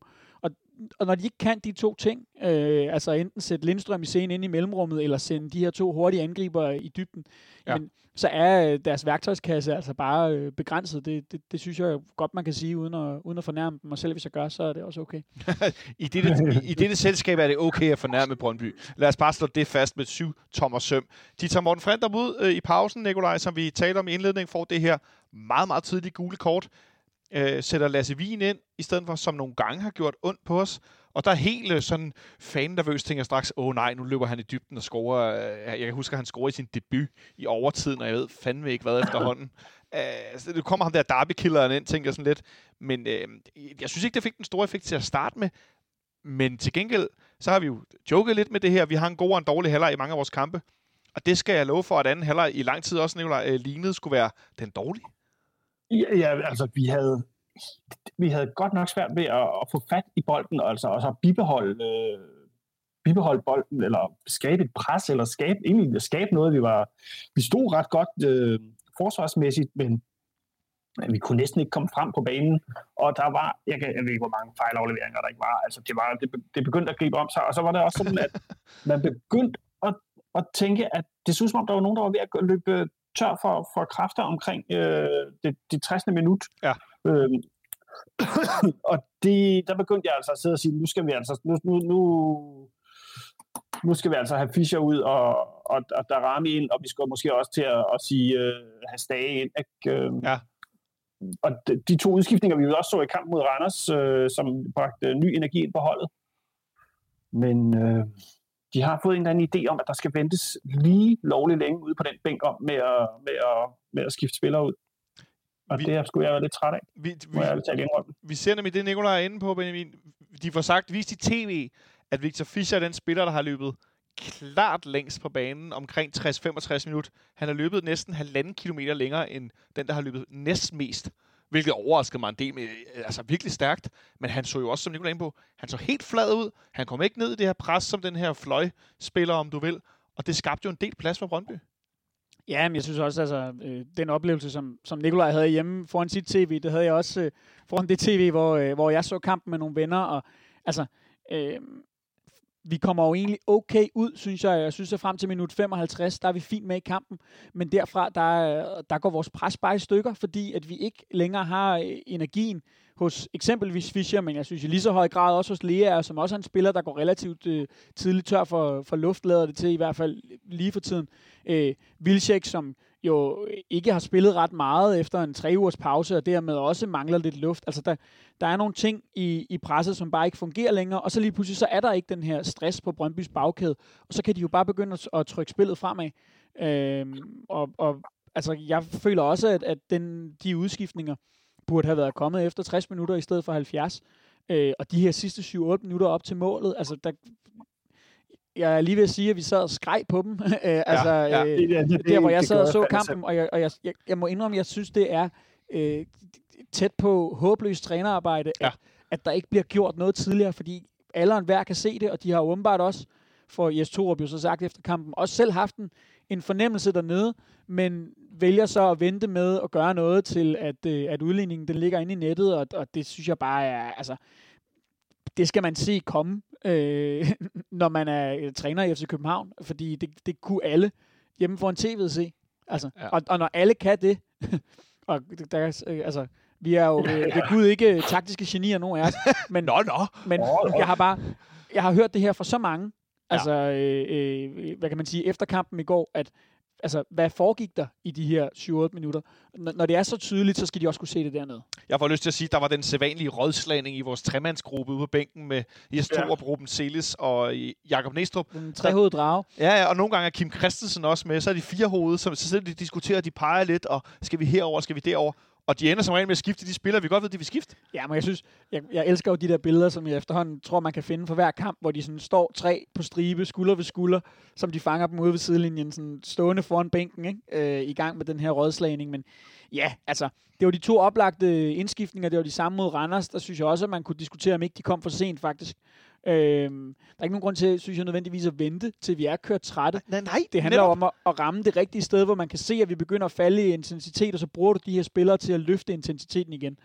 Og når de ikke kan de to ting, altså enten sætte Lindstrøm i scenen ind i mellemrummet, eller sende de her to hurtige angriber i dybden, ja, så er deres værktøjskasse altså bare begrænset. Det synes jeg godt, man kan sige, uden at fornærme dem. Og selv hvis jeg gør, så er det også okay. I dette selskab er det okay at fornærme Brøndby. Lad os bare slå det fast med 7 tommer søm. De tager Morten Frendrup ud i pausen, Nicolai, som vi talte om i indledningen, får det her meget, meget tidlige gule kort. Sætter Lasse Wien ind, i stedet for, som nogle gange har gjort ondt på os. Og der er helt sådan fan-nervøs, tænker straks, nej, nu løber han i dybden og scorer. Jeg kan huske, at han scorer i sin debut i overtiden, og jeg ved fandme ikke, hvad efterhånden. Så kommer ham der derby-killeren ind, tænker jeg sådan lidt. Men jeg synes ikke, det fik den store effekt til at starte med. Men til gengæld, så har vi jo joket lidt med det her. Vi har en god og en dårlig halvleg i mange af vores kampe. Og det skal jeg love for, at anden halvleg i lang tid også, Nicolai, lignede skulle være den dårlige. Ja, altså vi havde godt nok svært ved at få fat i bolden, altså, og så bibeholde bolden, eller skabe et pres, eller skabe noget. Vi stod ret godt forsvarsmæssigt, men vi kunne næsten ikke komme frem på banen, og der var, jeg ved ikke, hvor mange fejlafleveringer der ikke var, altså det begyndte at gribe om sig, og så var det også sådan, at man begyndte at tænke, at det synes om, der var nogen, der var ved at løbe tør for kræfter omkring det 60. minut. Ja. Og der begyndte jeg altså at sidde og sige, nu skal vi altså have Fischer ud og Daramy ind, og vi skal måske også til at sige have Stage ind. Ja. Og de to udskiftninger, vi også så i kampen mod Randers, som bragte ny energi ind på holdet. Men de har fået en eller anden idé om, at der skal ventes lige lovligt længe ude på den bænk om med at skifte spillere ud. Og det skulle jeg være lidt træt af. Vi ser nemlig det, Nicolai er inde på, Benjamin. De får sagt, vist i tv, at Victor Fischer er den spiller, der har løbet klart længst på banen, omkring 60-65 minutter. Han har løbet næsten 1,5 kilometer længere, end den, der har løbet næstmest. Hvilket overraskede mig en del, med, altså virkelig stærkt. Men han så jo også, som Nicolai er inde på, han så helt flad ud. Han kom ikke ned i det her pres, som den her fløjspiller, om du vil. Og det skabte jo en del plads for Brøndby. Ja, men jeg synes også, altså den oplevelse, som Nicolai havde hjemme foran sit tv, det havde jeg også foran det tv, hvor jeg så kampen med nogle venner, og altså vi kommer jo egentlig okay ud, synes jeg. Jeg synes, at frem til minut 55, der er vi fint med i kampen. Men derfra, der går vores pres bare i stykker, fordi at vi ikke længere har energien hos eksempelvis Fischer, men jeg synes i lige så høj grad også hos Lea, som også er en spiller, der går relativt tidligt tør for luft, lader det til i hvert fald lige for tiden. Wilczek, som jo ikke har spillet ret meget efter en 3 ugers pause, og dermed også mangler lidt luft. Altså, der er nogle ting i presset, som bare ikke fungerer længere, og så lige pludselig, så er der ikke den her stress på Brøndbys bagkæde, og så kan de jo bare begynde at trykke spillet fremad. Og altså, jeg føler også, at de udskiftninger burde have været kommet efter 60 minutter i stedet for 70, og de her sidste 7-8 minutter op til målet, altså, jeg er lige ved at sige, at vi sad og skreg på dem. Altså, ja. Der, hvor jeg sad og så kampen, og jeg må indrømme, at jeg synes, det er tæt på håbløst trænerarbejde, at der ikke bliver gjort noget tidligere, fordi alle og enhver kan se det, og de har åbenbart også, for Jess Thorup jo så sagt efter kampen, også selv haft en fornemmelse dernede, men vælger så at vente med at gøre noget til, at udligningen den ligger inde i nettet, og det synes jeg bare er... Altså, det skal man se komme, når man er træner i FC København, fordi det kunne alle hjemme foran tv'et se. Altså, ja. og når alle kan det, og der, altså, vi er jo ved Gud ikke taktiske genier, nogen af os, men, men jeg har hørt det her fra så mange, altså, hvad kan man sige, efter kampen i går, at altså, hvad foregik der i de her 7-8 minutter? Når det er så tydeligt, så skal de også kunne se det dernede. Jeg får lyst til at sige, at der var den sædvanlige rådslanding i vores tremandsgruppe ude på bænken med Jes Thorup, Ruben Celis og Jakob Næstrup. En trehovedet drage. Ja, og nogle gange er Kim Christensen også med. Så er de fire hovede, så sidder de diskuterer, de peger lidt, og skal vi herover, skal vi derover? Og de ender som regel med at skifte de spillere. Vi godt ved, de vil skifte. Ja, men jeg synes, jeg elsker jo de der billeder, som jeg efterhånden tror, man kan finde for hver kamp, hvor de sådan står 3 på stribe, skulder ved skulder, som de fanger dem ude ved sidelinjen, sådan stående foran bænken, ikke? I gang med den her rådslagning. Men ja, altså, det var de 2 oplagte indskiftninger, det var de samme mod Randers. Der synes jeg også, at man kunne diskutere, om ikke de kom for sent, faktisk. Der er ikke nogen grund til, synes jeg, nødvendigvis at vente, til vi er kørt trætte. Nej, det handler om at ramme det rigtige sted, hvor man kan se, at vi begynder at falde i intensitet, og så bruger du de her spillere til at løfte intensiteten igen.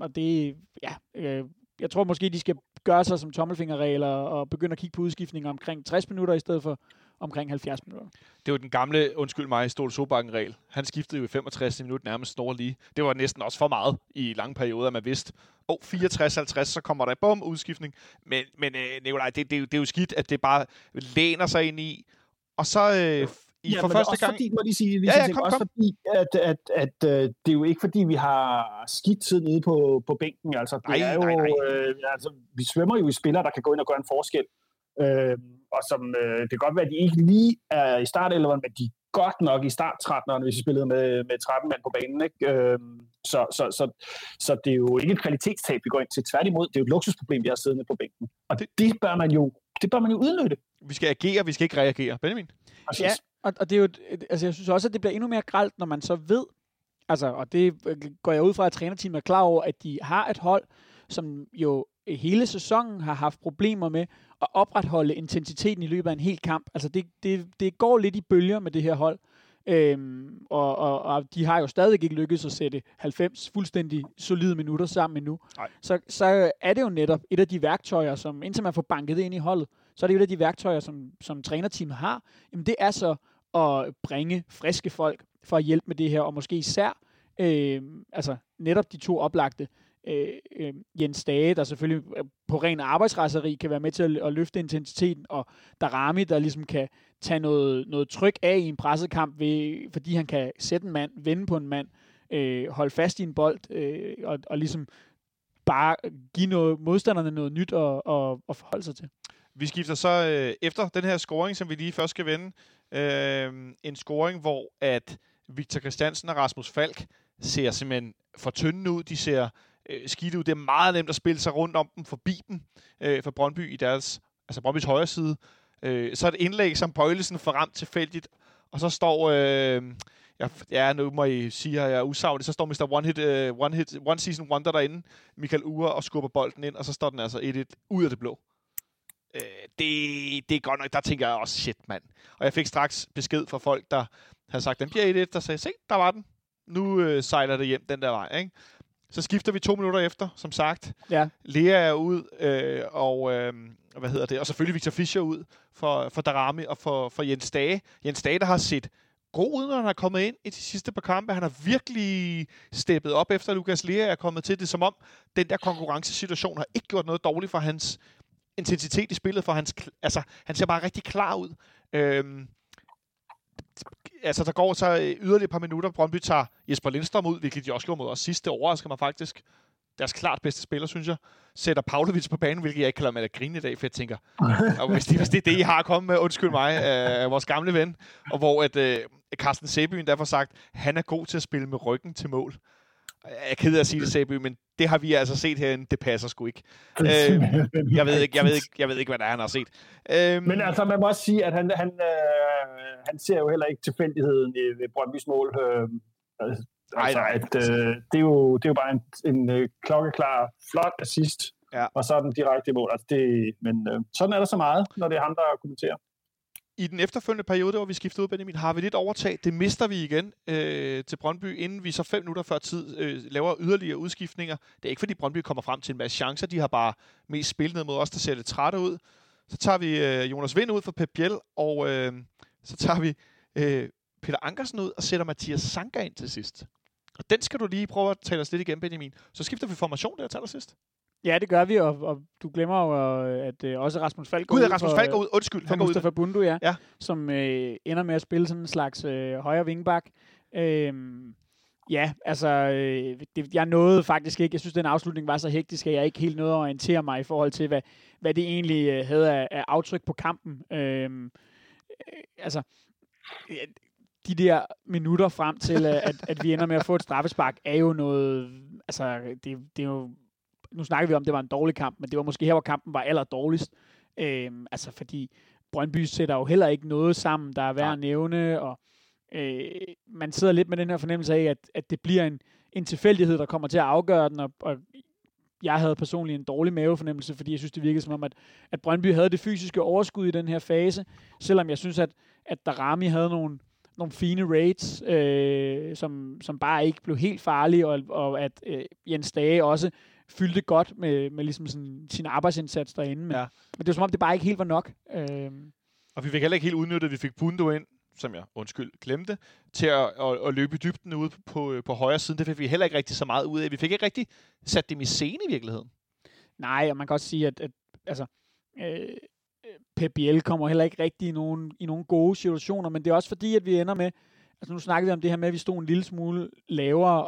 Og det, jeg tror måske, de skal gøre sig som tommelfingerregler og begynde at kigge på udskiftninger omkring 60 minutter i stedet for omkring 70 minutter. Det var den gamle, undskyld mig, Ståle Solbakken-regel. Han skiftede jo i 65 minut nærmest snor lige. Det var næsten også for meget i lange perioder, at man vidste, 64-50, så kommer der bum, udskiftning. Men Nicolai, det er jo skidt, at det bare læner sig ind i. Og så for første gang... Fordi, fordi at det er jo ikke, fordi vi har skidt tid nede på bænken. Altså, det nej, er jo, altså, vi svømmer jo i spillere, der kan gå ind og gøre en forskel. Og som det kan godt være, at de ikke lige er i startelveren, men de er godt nok i starttrætneren, hvis vi spillede med 13 mand på banen, ikke? Så det er jo ikke et kvalitetstab, vi går ind til. Tværtimod, det er jo et luksusproblem, vi har siddende på bænken. Og det bør man jo udnytte. Vi skal agere, vi skal ikke reagere. Benjamin? Ja, og det er jo, altså, jeg synes også, at det bliver endnu mere grelt, når man så ved, altså, og det går jeg ud fra, at trænerteamet er klar over, at de har et hold, som jo hele sæsonen har haft problemer med at opretholde intensiteten i løbet af en hel kamp. Altså det går lidt i bølger med det her hold. Og de har jo stadig ikke lykkes at sætte 90 fuldstændig solide minutter sammen endnu. Så er det jo netop et af de værktøjer, som indtil man får banket det ind i holdet, så er det jo et af de værktøjer, som trænerteamet har. Jamen det er så at bringe friske folk for at hjælpe med det her, og måske især altså netop de 2 oplagte. Jens Dage, der selvfølgelig på ren arbejdsrejseri kan være med til at løfte intensiteten, og Daramy, der ligesom kan tage noget tryk af i en pressekamp, fordi han kan sætte en mand, vende på en mand, holde fast i en bold, og ligesom bare give modstanderne noget nyt at forholde sig til. Vi skifter så efter den her scoring, som vi lige først skal vende, en scoring, hvor at Victor Kristiansen og Rasmus Falk ser simpelthen for tynde ud, de ser skidt ud. Det er meget nemt at spille sig rundt om dem, forbi dem, for Brøndby i deres, altså Brøndbys højre side. Så er det indlæg, som Bøjlesen får ramt tilfældigt, og så står, nu må I sige, at jeg er usaglig, så står Mr. One Season Wonder derinde, Mikael Uhre, og skubber bolden ind, og så står den altså 1-1 ud af det blå. Det er godt nok, der tænker jeg også, shit mand. Og jeg fik straks besked fra folk, der havde sagt, den bliver 1-1, der sagde, se, der var den. Nu sejler det hjem den der vej, ikke? Så skifter vi 2 minutter efter, som sagt. Ja. Lea er ud, og selvfølgelig Victor Fischer ud for Daramy og for Jens Dage. Jens Dage, der har set god ud, når han er kommet ind i de sidste par kampe. Han har virkelig steppet op efter Lukas Lea er kommet til. Det som om, den der konkurrencesituation har ikke gjort noget dårligt for hans intensitet i spillet. For hans, altså, han ser bare rigtig klar ud. Der går så yderligere et par minutter. Brøndby tager Jesper Lindstrøm ud, hvilket de også gjorde mod os sidste år, skal man faktisk. Deres klart bedste spiller, synes jeg. Sætter Pavlovic på banen, hvilket jeg ikke kalder med at grine i dag, for jeg tænker, og hvis det er det, I har kommet med, undskyld mig, vores gamle ven, og hvor at Carsten Sæbyen derfor sagt, han er god til at spille med ryggen til mål. Jeg er ked af at sige det, Sæby, men det har vi altså set herinde. Det passer sgu ikke. Jeg ved ikke, hvad der er, han har set. Men altså, man må også sige, at han ser jo heller ikke tilfældigheden ved Brøndbys mål. Det er jo bare en klokkeklar, flot assist, ja. Og så den direkte mål. Altså det, men sådan er der så meget, når det er ham, der kommenterer. I den efterfølgende periode, hvor vi skiftede ud, Benjamin, har vi lidt overtag. Det mister vi igen til Brøndby, inden vi så 5 minutter før tid laver yderligere udskiftninger. Det er ikke, fordi Brøndby kommer frem til en masse chancer. De har bare mest spillet ned mod os, der ser lidt trætte ud. Så tager vi Jonas Vind ud for Pep Biel, og så tager vi Peter Ankersen ud og sætter Mathias Sanka ind til sidst. Og den skal du lige prøve at tale os lidt igen, Benjamin. Så skifter vi formation der til allersidst. Ja, det gør vi, og du glemmer jo, at også Rasmus Falk går ud. Han går Mustafa Bundu, ja. Som ender med at spille sådan en slags højre vingbak. Jeg nåede faktisk ikke. Jeg synes, den afslutning var så hektisk, at jeg ikke helt nåede at orientere mig i forhold til, hvad det egentlig havde af aftryk på kampen. De der minutter frem til, at vi ender med at få et straffespark, er jo noget... Altså, det er jo... Nu snakker vi om, at det var en dårlig kamp, men det var måske her, hvor kampen var allerdårligst. Fordi Brøndby sætter jo heller ikke noget sammen, der er værd at nævne. Og, man sidder lidt med den her fornemmelse af, at det bliver en tilfældighed, der kommer til at afgøre den. Og jeg havde personligt en dårlig mavefornemmelse, fordi jeg synes, det virkede som om, at Brøndby havde det fysiske overskud i den her fase. Selvom jeg synes, at Daramy havde nogle fine raids, som bare ikke blev helt farlige, og at Jens Dage også fyldte godt med ligesom sådan sin arbejdsindsats derinde. Men det var som om, det bare ikke helt var nok. Og vi fik heller ikke helt udnyttet, vi fik Bundu ind, som jeg glemte, til at løbe i dybden ude på højre siden. Det fik vi heller ikke rigtig så meget ud af. Vi fik ikke rigtig sat dem i scene i virkeligheden. Nej, og man kan også sige, at Pep Biel kommer heller ikke rigtig i nogle gode situationer, men det er også fordi, at vi ender med, altså nu snakkede vi om det her med, at vi stod en lille smule lavere,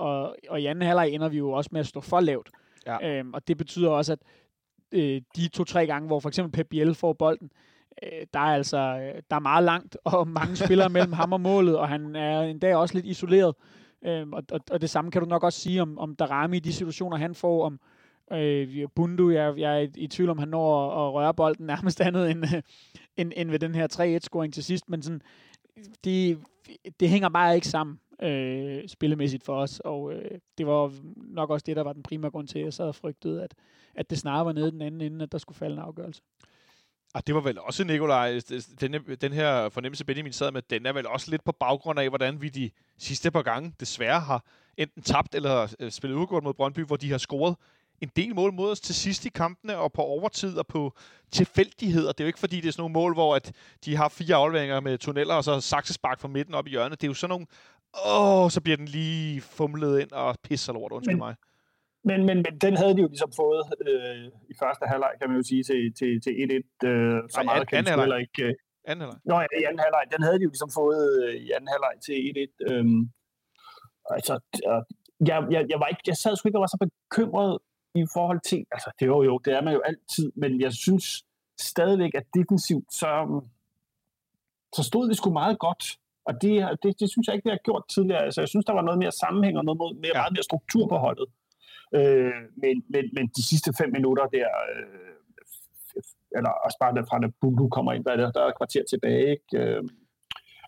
og i anden halvleg ender vi jo også med at stå for lavt. Ja. Og det betyder også, at de 2-3 gange, hvor for eksempel Pep Biel får bolden, der er meget langt, og mange spillere mellem ham og målet, og han er endda også lidt isoleret. Og det samme kan du nok også sige om Daramy i de situationer, han får, om Bundu, jeg er i tvivl om, han når at røre bolden nærmest andet end ved den her 3-1-scoring til sidst, men sådan, det hænger bare ikke sammen spillemæssigt for os, og det var nok også det, der var den primære grund til, at jeg sad og frygtede, at det snarere var nede den anden ende, at der skulle falde en afgørelse. Og det var vel også, Nicolai, den her fornemmelse, Benjamin sad med, den er vel også lidt på baggrund af, hvordan vi de sidste par gange desværre har enten tabt eller spillet udgået mod Brøndby, hvor de har scoret en del mål mod os til sidst i kampene, og på overtid og på tilfældigheder. Det er jo ikke, fordi det er sådan nogle mål, hvor at de har 4 afleveringer med tunneller, og så saksespark fra midten op i hjørnet. Det er jo sådan nogle, så bliver den lige fumlet ind og pisser lort, undskyld mig. Men den havde de jo ligesom fået i første halvleg, kan man jo sige, til 1-1. Så meget kan det heller ikke. Anden halvleg? Nå, i anden halvleg. Den havde de jo ligesom fået i anden halvleg til 1-1. Jeg sad sgu ikke og var så bekymret i forhold til, altså det er man jo altid, men jeg synes stadigvæk, at defensivt, så stod det sgu meget godt, og det synes jeg ikke, vi har gjort tidligere. Altså jeg synes, der var noget mere sammenhæng og noget mere, meget mere struktur på holdet. Men de sidste 5 minutter der, eller også bare derfra, da Bundu kommer ind, der er et kvarter tilbage, ikke?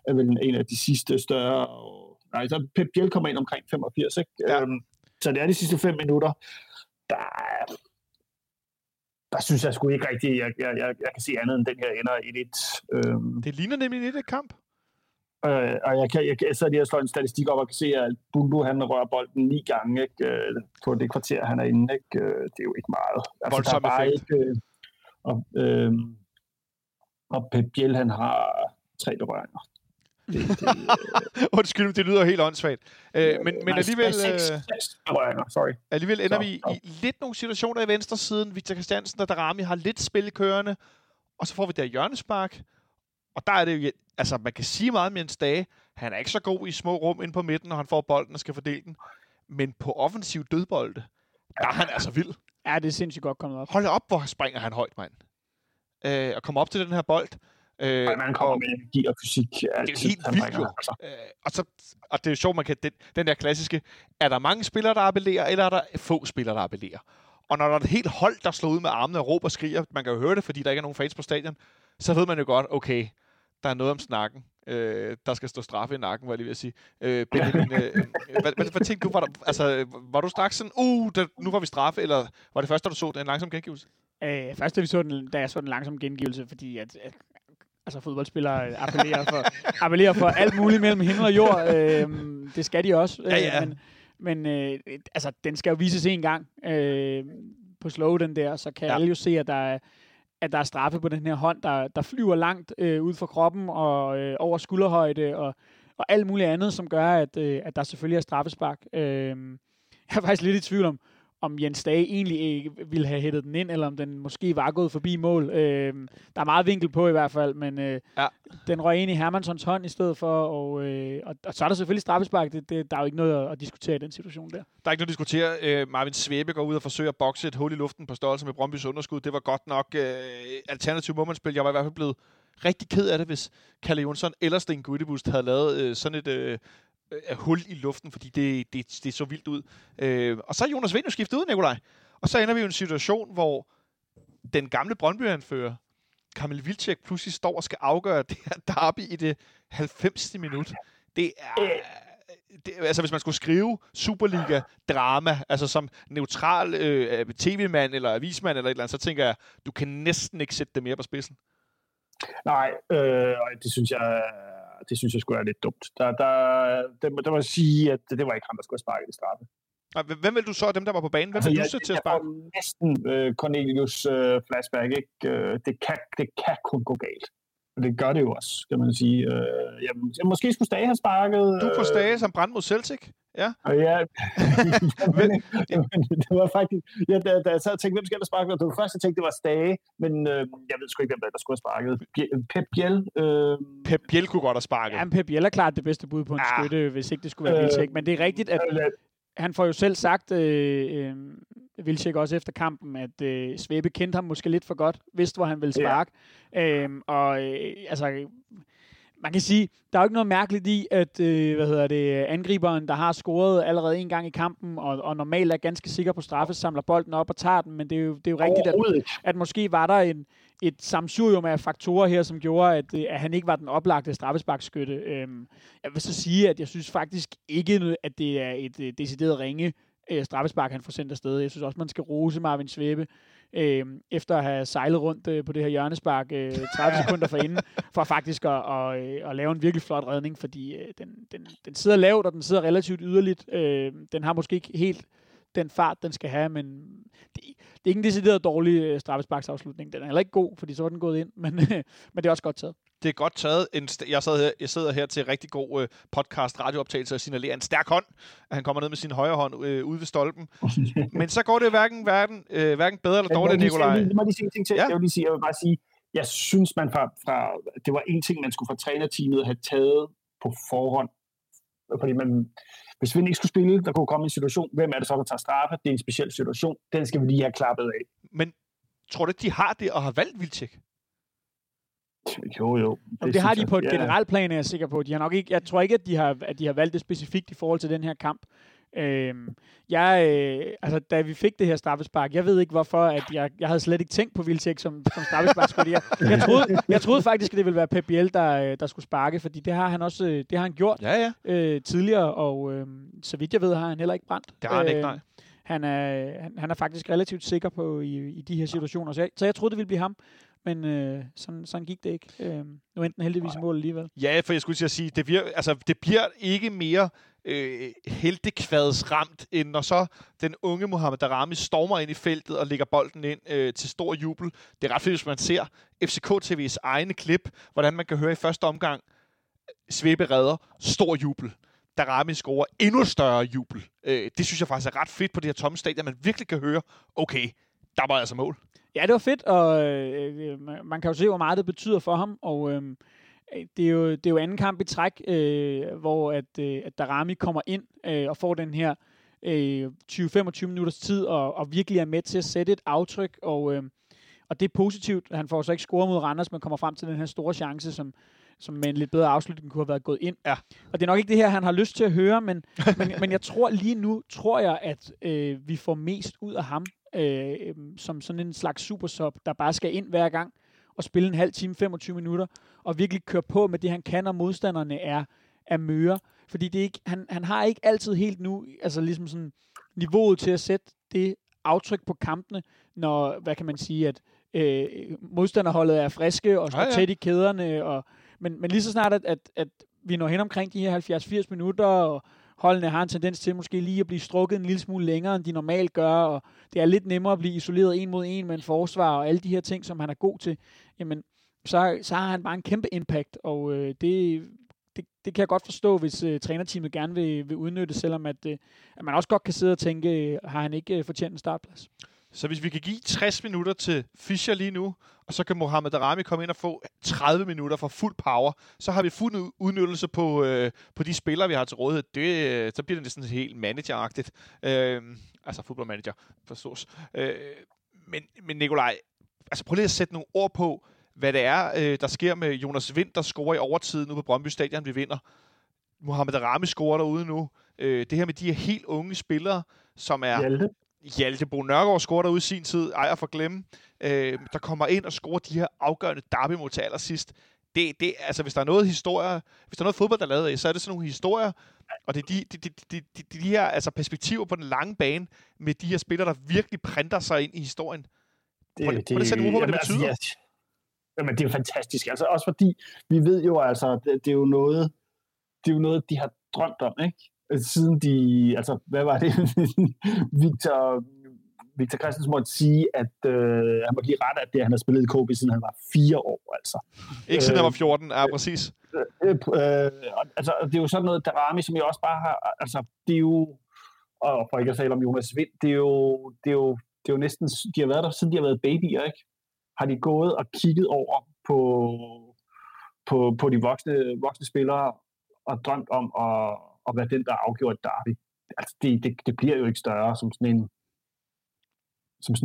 Er vel en af de sidste større, så Pep Biel kommer ind omkring 85, ikke? Ja. Så det er de sidste 5 minutter, der synes jeg sgu ikke rigtigt, jeg kan se andet end den her ender i lidt. Det ligner nemlig lidt et kamp. Og jeg sidder lige og slår en statistik op og kan se, at Bundu han rører bolden 9 gange ikke, på det kvarter, han er inde. Ikke? Det er jo ikke meget. Altså, voldsom effekt. Ikke, og Pep Biel, han har 3 berøringer. Undskyld, det lyder helt åndssvagt. Men alligevel, alligevel ender så, vi i lidt nogle situationer i venstre siden. Victor Kristiansen og Daramy har lidt spil kørende, og så får vi der hjørnespark. Og der er det jo, altså man kan sige meget om Jens Dage. Han er ikke så god i små rum inde på midten, når han får bolden og skal fordele den. Men på offensiv dødbolde, der er han altså vild. Ja, det er sindssygt godt kommet op. Hold op, hvor springer han højt, mand. Og kommer op til den her bold. Man kommer med energi og fysik. Altid, det er helt vildt jo. Altså. Og det er sjovt, man kan den der klassiske, er der mange spillere, der appellerer, eller er der få spillere, der appellerer? Og når der er et helt hold, der slår ud med armene og råber og skriger, man kan jo høre det, fordi der ikke er nogen fans på stadion, så ved man jo godt, okay, der er noget om snakken. Der skal stå straffe i nakken, var jeg lige ved at sige. Benjamin, hvad tænkte du? Var du straks sådan, nu var vi straffe, eller var det først, da du så den langsom gengivelse? Først, da jeg så den langsom gengivelse, fordi at altså fodboldspillere appellerer for alt muligt mellem himmel og jord. Det skal de også. Ja. Men altså, den skal jo vises en gang på slow, den der, så kan alle jo se, at der er straffe på den her hånd, der flyver langt ud fra kroppen og over skulderhøjde og alt muligt andet, som gør, at der selvfølgelig er straffespark. Jeg er faktisk lidt i tvivl om Jens Dage egentlig ikke ville have hættet den ind, eller om den måske var gået forbi mål. Der er meget vinkel på i hvert fald, men den røg ind i Hermanssons hånd i stedet for, og så er der selvfølgelig straffespark. Der er jo ikke noget at diskutere i den situation der. Der er ikke noget at diskutere. Marvin Schwäbe går ud og forsøger at bokse et hul i luften på størrelse med Brøndbys underskud. Det var godt nok alternativ målmandsspil. Jeg var i hvert fald blevet rigtig ked af det, hvis Kalle Jonsson eller Sten Guttebust havde lavet sådan et... hul i luften, fordi det så vildt ud. Og så er Jonas Vind jo skiftet ud, Nicolai. Og så ender vi i en situation, hvor den gamle Brøndby-anfører, Camille Wilczek, pludselig står og skal afgøre det her derby i det 90. minut. Det er... altså hvis man skulle skrive Superliga-drama, altså som neutral tv-mand eller avismand eller et eller andet, så tænker jeg, du kan næsten ikke sætte det mere på spidsen. Nej, det synes jeg skulle være lidt dumt. Der må jeg sige, at det var ikke ham, der skulle have sparket i straffe. Hvem vil du så, dem der var på banen, hvem vil du sætte til at sparke? Næsten Cornelius flashback, ikke? Det kan kun gå galt. Og det gør det jo også, kan man sige. Jeg måske skulle Stage have sparket... Du på Stage som brand mod Celtic? Ja. Det var faktisk... Ja, da jeg sad og tænkte, hvem skal der sparke? Det var først, jeg tænkte, det var Stage, men jeg ved sgu ikke, hvem der skulle have sparket. Pep Biel... Pep Biel kunne godt have sparket. Ja, Pep Biel er klart det bedste bud på en skytte, hvis ikke det skulle være Wilczek. Men det er rigtigt, at han får jo selv sagt... Wilczek også efter kampen, at Schwäbe kendte ham måske lidt for godt, vidste, hvor han ville sparke. Yeah. Man kan sige, der er jo ikke noget mærkeligt i, at angriberen, der har scoret allerede en gang i kampen, og normalt er ganske sikker på straffe, samler bolden op og tager den, men det er jo rigtigt, at måske var der et samsurium af faktorer her, som gjorde, at han ikke var den oplagte straffesparkskytte. Jeg vil så sige, at jeg synes faktisk ikke, at det er et decideret ringe straffespark, han får sendt afsted. Jeg synes også, man skal rose Marvin Schwäbe efter at have sejlet rundt på det her hjørnespark 30 sekunder forinden, for faktisk at lave en virkelig flot redning, fordi den sidder lavt, og den sidder relativt yderligt. Den har måske ikke helt den fart, den skal have, men det er ikke en decideret dårlig straffesparksafslutning. Den er heller ikke god, fordi så var den gået ind, men det er også godt taget. Det er godt taget. Jeg sidder her til rigtig god podcast-radiooptagelse og signalerer en stærk hånd, at han kommer ned med sin højre hånd ude ved stolpen. Men så går det hverken bedre eller dårligt, Nicolai. Jeg vil lige sige, jeg synes, man fra det var en ting, man skulle fra trænerteamet have taget på forhånd. Fordi hvis vi ikke skulle spille, der kunne komme en situation. Hvem er det så, der tager straffe? Det er en speciel situation. Den skal vi lige have klappet af. Men tror du ikke, de har det og har valgt Wilczek? Jo. Det har de på et generelt plan, er jeg sikker på. De har nok ikke, jeg tror ikke, at de har valgt det specifikt i forhold til den her kamp. Da vi fik det her straffespark, jeg ved ikke hvorfor, at jeg havde slet ikke tænkt på Wilczek som straffesparkskytte. Jeg troede faktisk, at det ville være Pep Biel, der skulle sparke, fordi det har han gjort tidligere, og så vidt jeg ved, har han heller ikke brændt. Det har han ikke, nej. Han er faktisk relativt sikker på i de her situationer, så jeg troede, det ville blive ham. Men sådan gik det ikke. Nu endte den heldigvis mål alligevel. Ja, for jeg skulle til at sige, det bliver ikke mere heltekvadsramt, end når så den unge Mohamed Daramy stormer ind i feltet og lægger bolden ind til stor jubel. Det er ret fedt, hvis man ser FCK-TV's egne klip, hvordan man kan høre i første omgang, Schwäbe redder, stor jubel. Daramy scorer, endnu større jubel. Det synes jeg faktisk er ret fedt på det her tomme stadion, at man virkelig kan høre, okay, der var altså mål. Ja, det var fedt, og man kan jo se, hvor meget det betyder for ham, og det er jo anden kamp i træk, hvor at Daramy kommer ind og får den her 20-25 minutters tid, og virkelig er med til at sætte et aftryk, og det er positivt. Han får så ikke score mod Randers, men kommer frem til den her store chance, som med en lidt bedre afslutning kunne have været gået ind. Ja. Og det er nok ikke det her, han har lyst til at høre, men jeg tror lige nu, at vi får mest ud af ham, som sådan en slags supersub, der bare skal ind hver gang og spille en halv time, 25 minutter, og virkelig køre på med det, han kan, og modstanderne er møre. Fordi det er ikke, han har ikke altid helt nu, altså ligesom sådan niveauet til at sætte det aftryk på kampene, når, hvad kan man sige, at modstanderholdet er friske og står tæt i kæderne, men lige så snart, at vi når hen omkring de her 70-80 minutter, og holdene har en tendens til måske lige at blive strukket en lille smule længere, end de normalt gør, og det er lidt nemmere at blive isoleret en mod en med en forsvar, og alle de her ting, som han er god til, jamen, så har han bare en kæmpe impact, og det kan jeg godt forstå, hvis trænerteamet gerne vil udnytte, selvom at man også godt kan sidde og tænke, har han ikke fortjent en startplads? Så hvis vi kan give 60 minutter til Fischer lige nu, og så kan Mohamed Daramy komme ind og få 30 minutter for fuld power, så har vi fuld udnyttelse på de spillere, vi har til rådighed. Så bliver det sådan helt manageragtigt. Altså fodboldmanager, forstås. Men Nicolai, altså prøv lige at sætte nogle ord på, hvad det er, der sker med Jonas Vind, der scorer i overtiden nu på Brøndby Stadion, vi vinder. Mohamed Daramy scorer derude nu. Det her med de her helt unge spillere, som er... Hjalte Bo Nørgaard scorer derude i sin tid, ejer for glemme, der kommer ind og scorer de her afgørende derbymål til allersidst. Det, altså, hvis der er noget historie, hvis der er noget fodbold, der er lavet af, så er det sådan nogle historier, og det er de her altså, perspektiver på den lange bane med de her spillere, der virkelig printer sig ind i historien. Prøv at sætte ud på, hvad det betyder. Altså, jamen, det er jo fantastisk. Altså, også fordi, vi ved jo, altså, det er jo noget, de har drømt om, ikke? Siden de, altså, hvad var det, Victor Kristiansen måtte sige, at han måtte lige rette, at det, han har spillet i KB, siden han var 4 år, altså. Ikke siden han var 14, præcis. Altså, det er jo sådan noget, Daramy, som jeg også bare har, altså, det er jo, og for ikke at tale om Jonas Vind, det er jo næsten, de har været der, siden de har været babyer, ikke? Har de gået og kigget over på de voksne spillere, og drømt om at være den, der afgjorde et derby. Altså, det bliver jo ikke større som sådan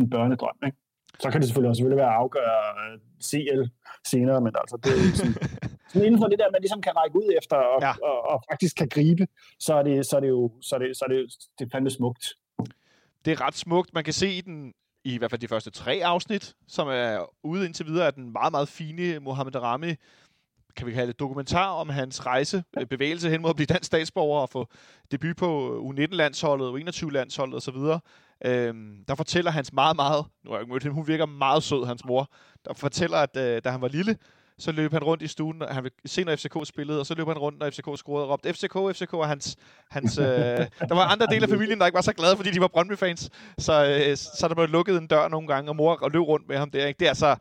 en børnedrøm, ikke? Så kan det selvfølgelig være at afgøre CL senere, men altså, det er jo sådan inden for det der, man ligesom kan række ud efter og faktisk kan gribe, så er det fandme smukt. Det er ret smukt. Man kan se i hvert fald de første 3 afsnit, som er ude indtil videre, af den meget, meget fine Mohamed Daramy, kan vi kalde det, dokumentar om hans rejse, bevægelse hen mod at blive dansk statsborger og få debut på U19-landsholdet, U21-landsholdet osv. Der fortæller hans meget, meget... Nu har jeg ikke mødt hende, hun virker meget sød, hans mor. Der fortæller, at da han var lille, så løb han rundt i stuen, og han ville se, når FCK spillede, og så løb han rundt, når FCK scorede og råbte FCK, og hans der var andre dele af familien, der ikke var så glade, fordi de var Brøndby-fans, så der blev lukket en dør nogle gange, og mor løb rundt med ham der. Ikke? Det er så...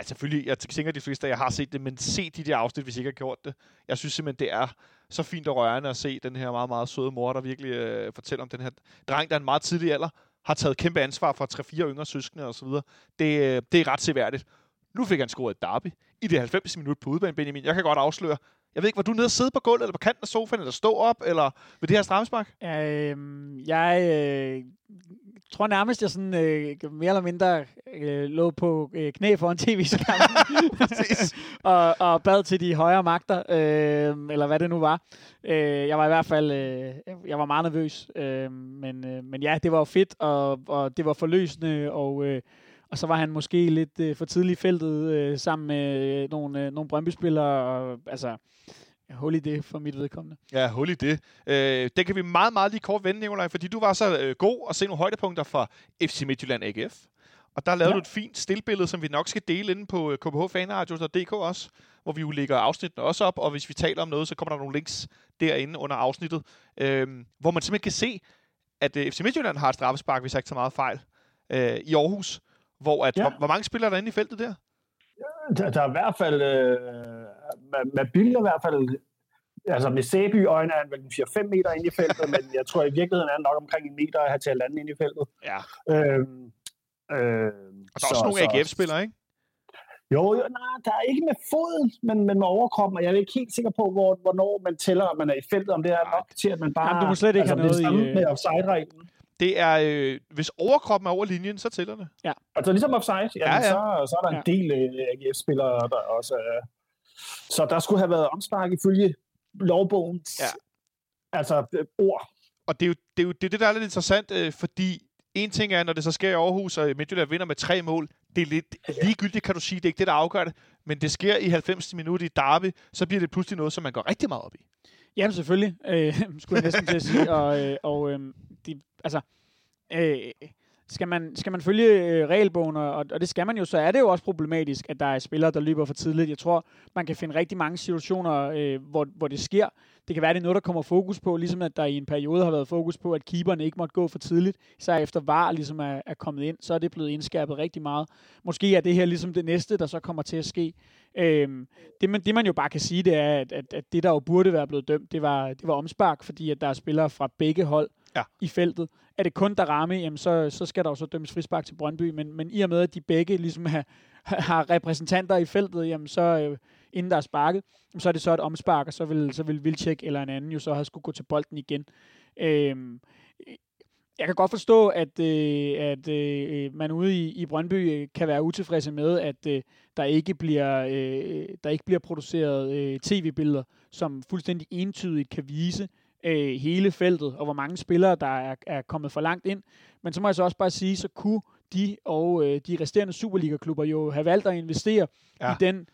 Ja, selvfølgelig. Jeg tænker de fleste, jeg har set det, men se de der afsnit, hvis I ikke har gjort det. Jeg synes simpelthen, det er så fint og rørende at se den her meget, meget søde mor, der virkelig fortæller om den her dreng, der er en meget tidlig alder, har taget kæmpe ansvar for 3-4 yngre søskende osv. Det er ret seværdigt. Nu fik han scoret et derby i det 90. minut på udebane, Benjamin. Jeg kan godt afsløre. Jeg ved ikke, var du nede og sidde på gulvet, eller på kanten af sofaen, eller stå op, eller ved det her strammespark? Jeg tror nærmest, jeg sådan mere eller mindre lå på knæ foran tv-skærmen og bad til de højere magter, eller hvad det nu var. Jeg var i hvert fald jeg var meget nervøs, men ja, det var jo fedt, og det var forløsende, og så var han måske lidt for tidlig feltet sammen med nogle Brøndby-spillere. Og, altså, hul i det for mit vedkommende. Ja, hul i det. Det kan vi meget, meget lige kort vende, Nicolai, fordi du var så god at se nogle højdepunkter fra FC Midtjylland AGF. Og der lavede du et fint stillbillede, som vi nok skal dele inde på kbhfanradio.dk også, hvor vi jo lægger afsnittene også op, og hvis vi taler om noget, så kommer der nogle links derinde under afsnittet, hvor man simpelthen kan se, at FC Midtjylland har et straffespark, hvis jeg ikke tager meget fejl, i Aarhus, hvor at, hvor mange spillere er der inde i feltet der? Der er i hvert fald, med billeder i hvert fald, altså med Sæby-øjne er han vel 4-5 meter inde i feltet, men jeg tror i virkeligheden er han nok omkring 1 meter til halvanden inde i feltet. Ja. Og der er også nogle AGF-spillere, ikke? Jo, nej, der er ikke med foden, men med overkroppen, og jeg er ikke helt sikker på, hvornår man tæller, om man er i feltet, om det er nok til, at man bare... Jamen, du må slet ikke altså, have noget det samme med offside-reglen. Det er, hvis overkroppen er over linjen, så tæller det. Ja. Og så ligesom offside, så er der en del AGF-spillere, der også... Så der skulle have været omspark ifølge lovbogens ord. Og det er jo det, der er lidt interessant, fordi... En ting er, når det så sker i Aarhus, og Midtjylland vinder med 3 mål, det er lidt ligegyldigt, kan du sige, det er ikke det, der afgør det, men det sker i 90. minut i derby, så bliver det pludselig noget, som man går rigtig meget op i. Ja, selvfølgelig, skulle jeg næsten til at sige, skal man følge regelbogen, og det skal man jo, så er det jo også problematisk, at der er spillere, der løber for tidligt. Jeg tror, man kan finde rigtig mange situationer, hvor det sker. Det kan være, det er noget, der kommer fokus på, ligesom at der i en periode har været fokus på, at keeperne ikke måtte gå for tidligt. Så efter VAR ligesom er kommet ind, så er det blevet indskærpet rigtig meget. Måske er det her ligesom det næste, der så kommer til at ske. Det man jo bare kan sige, det er, at det, der jo burde være blevet dømt, det var omspark, fordi at der er spillere fra begge hold, i feltet. Er det kun Daramy, jamen så skal der jo så dømmes frispark til Brøndby, men i og med, at de begge ligesom har repræsentanter i feltet, jamen så, inden der er sparket, så er det så et omspark, og så vil Wilczek eller en anden jo så have skulle gå til bolden igen. Jeg kan godt forstå, at man ude i Brøndby kan være utilfredse med, at der ikke bliver produceret tv-billeder, som fuldstændig entydigt kan vise hele feltet, og hvor mange spillere, der er kommet for langt ind. Men så må jeg så også bare sige, så kunne de og de resterende Superliga-klubber jo have valgt at investere i den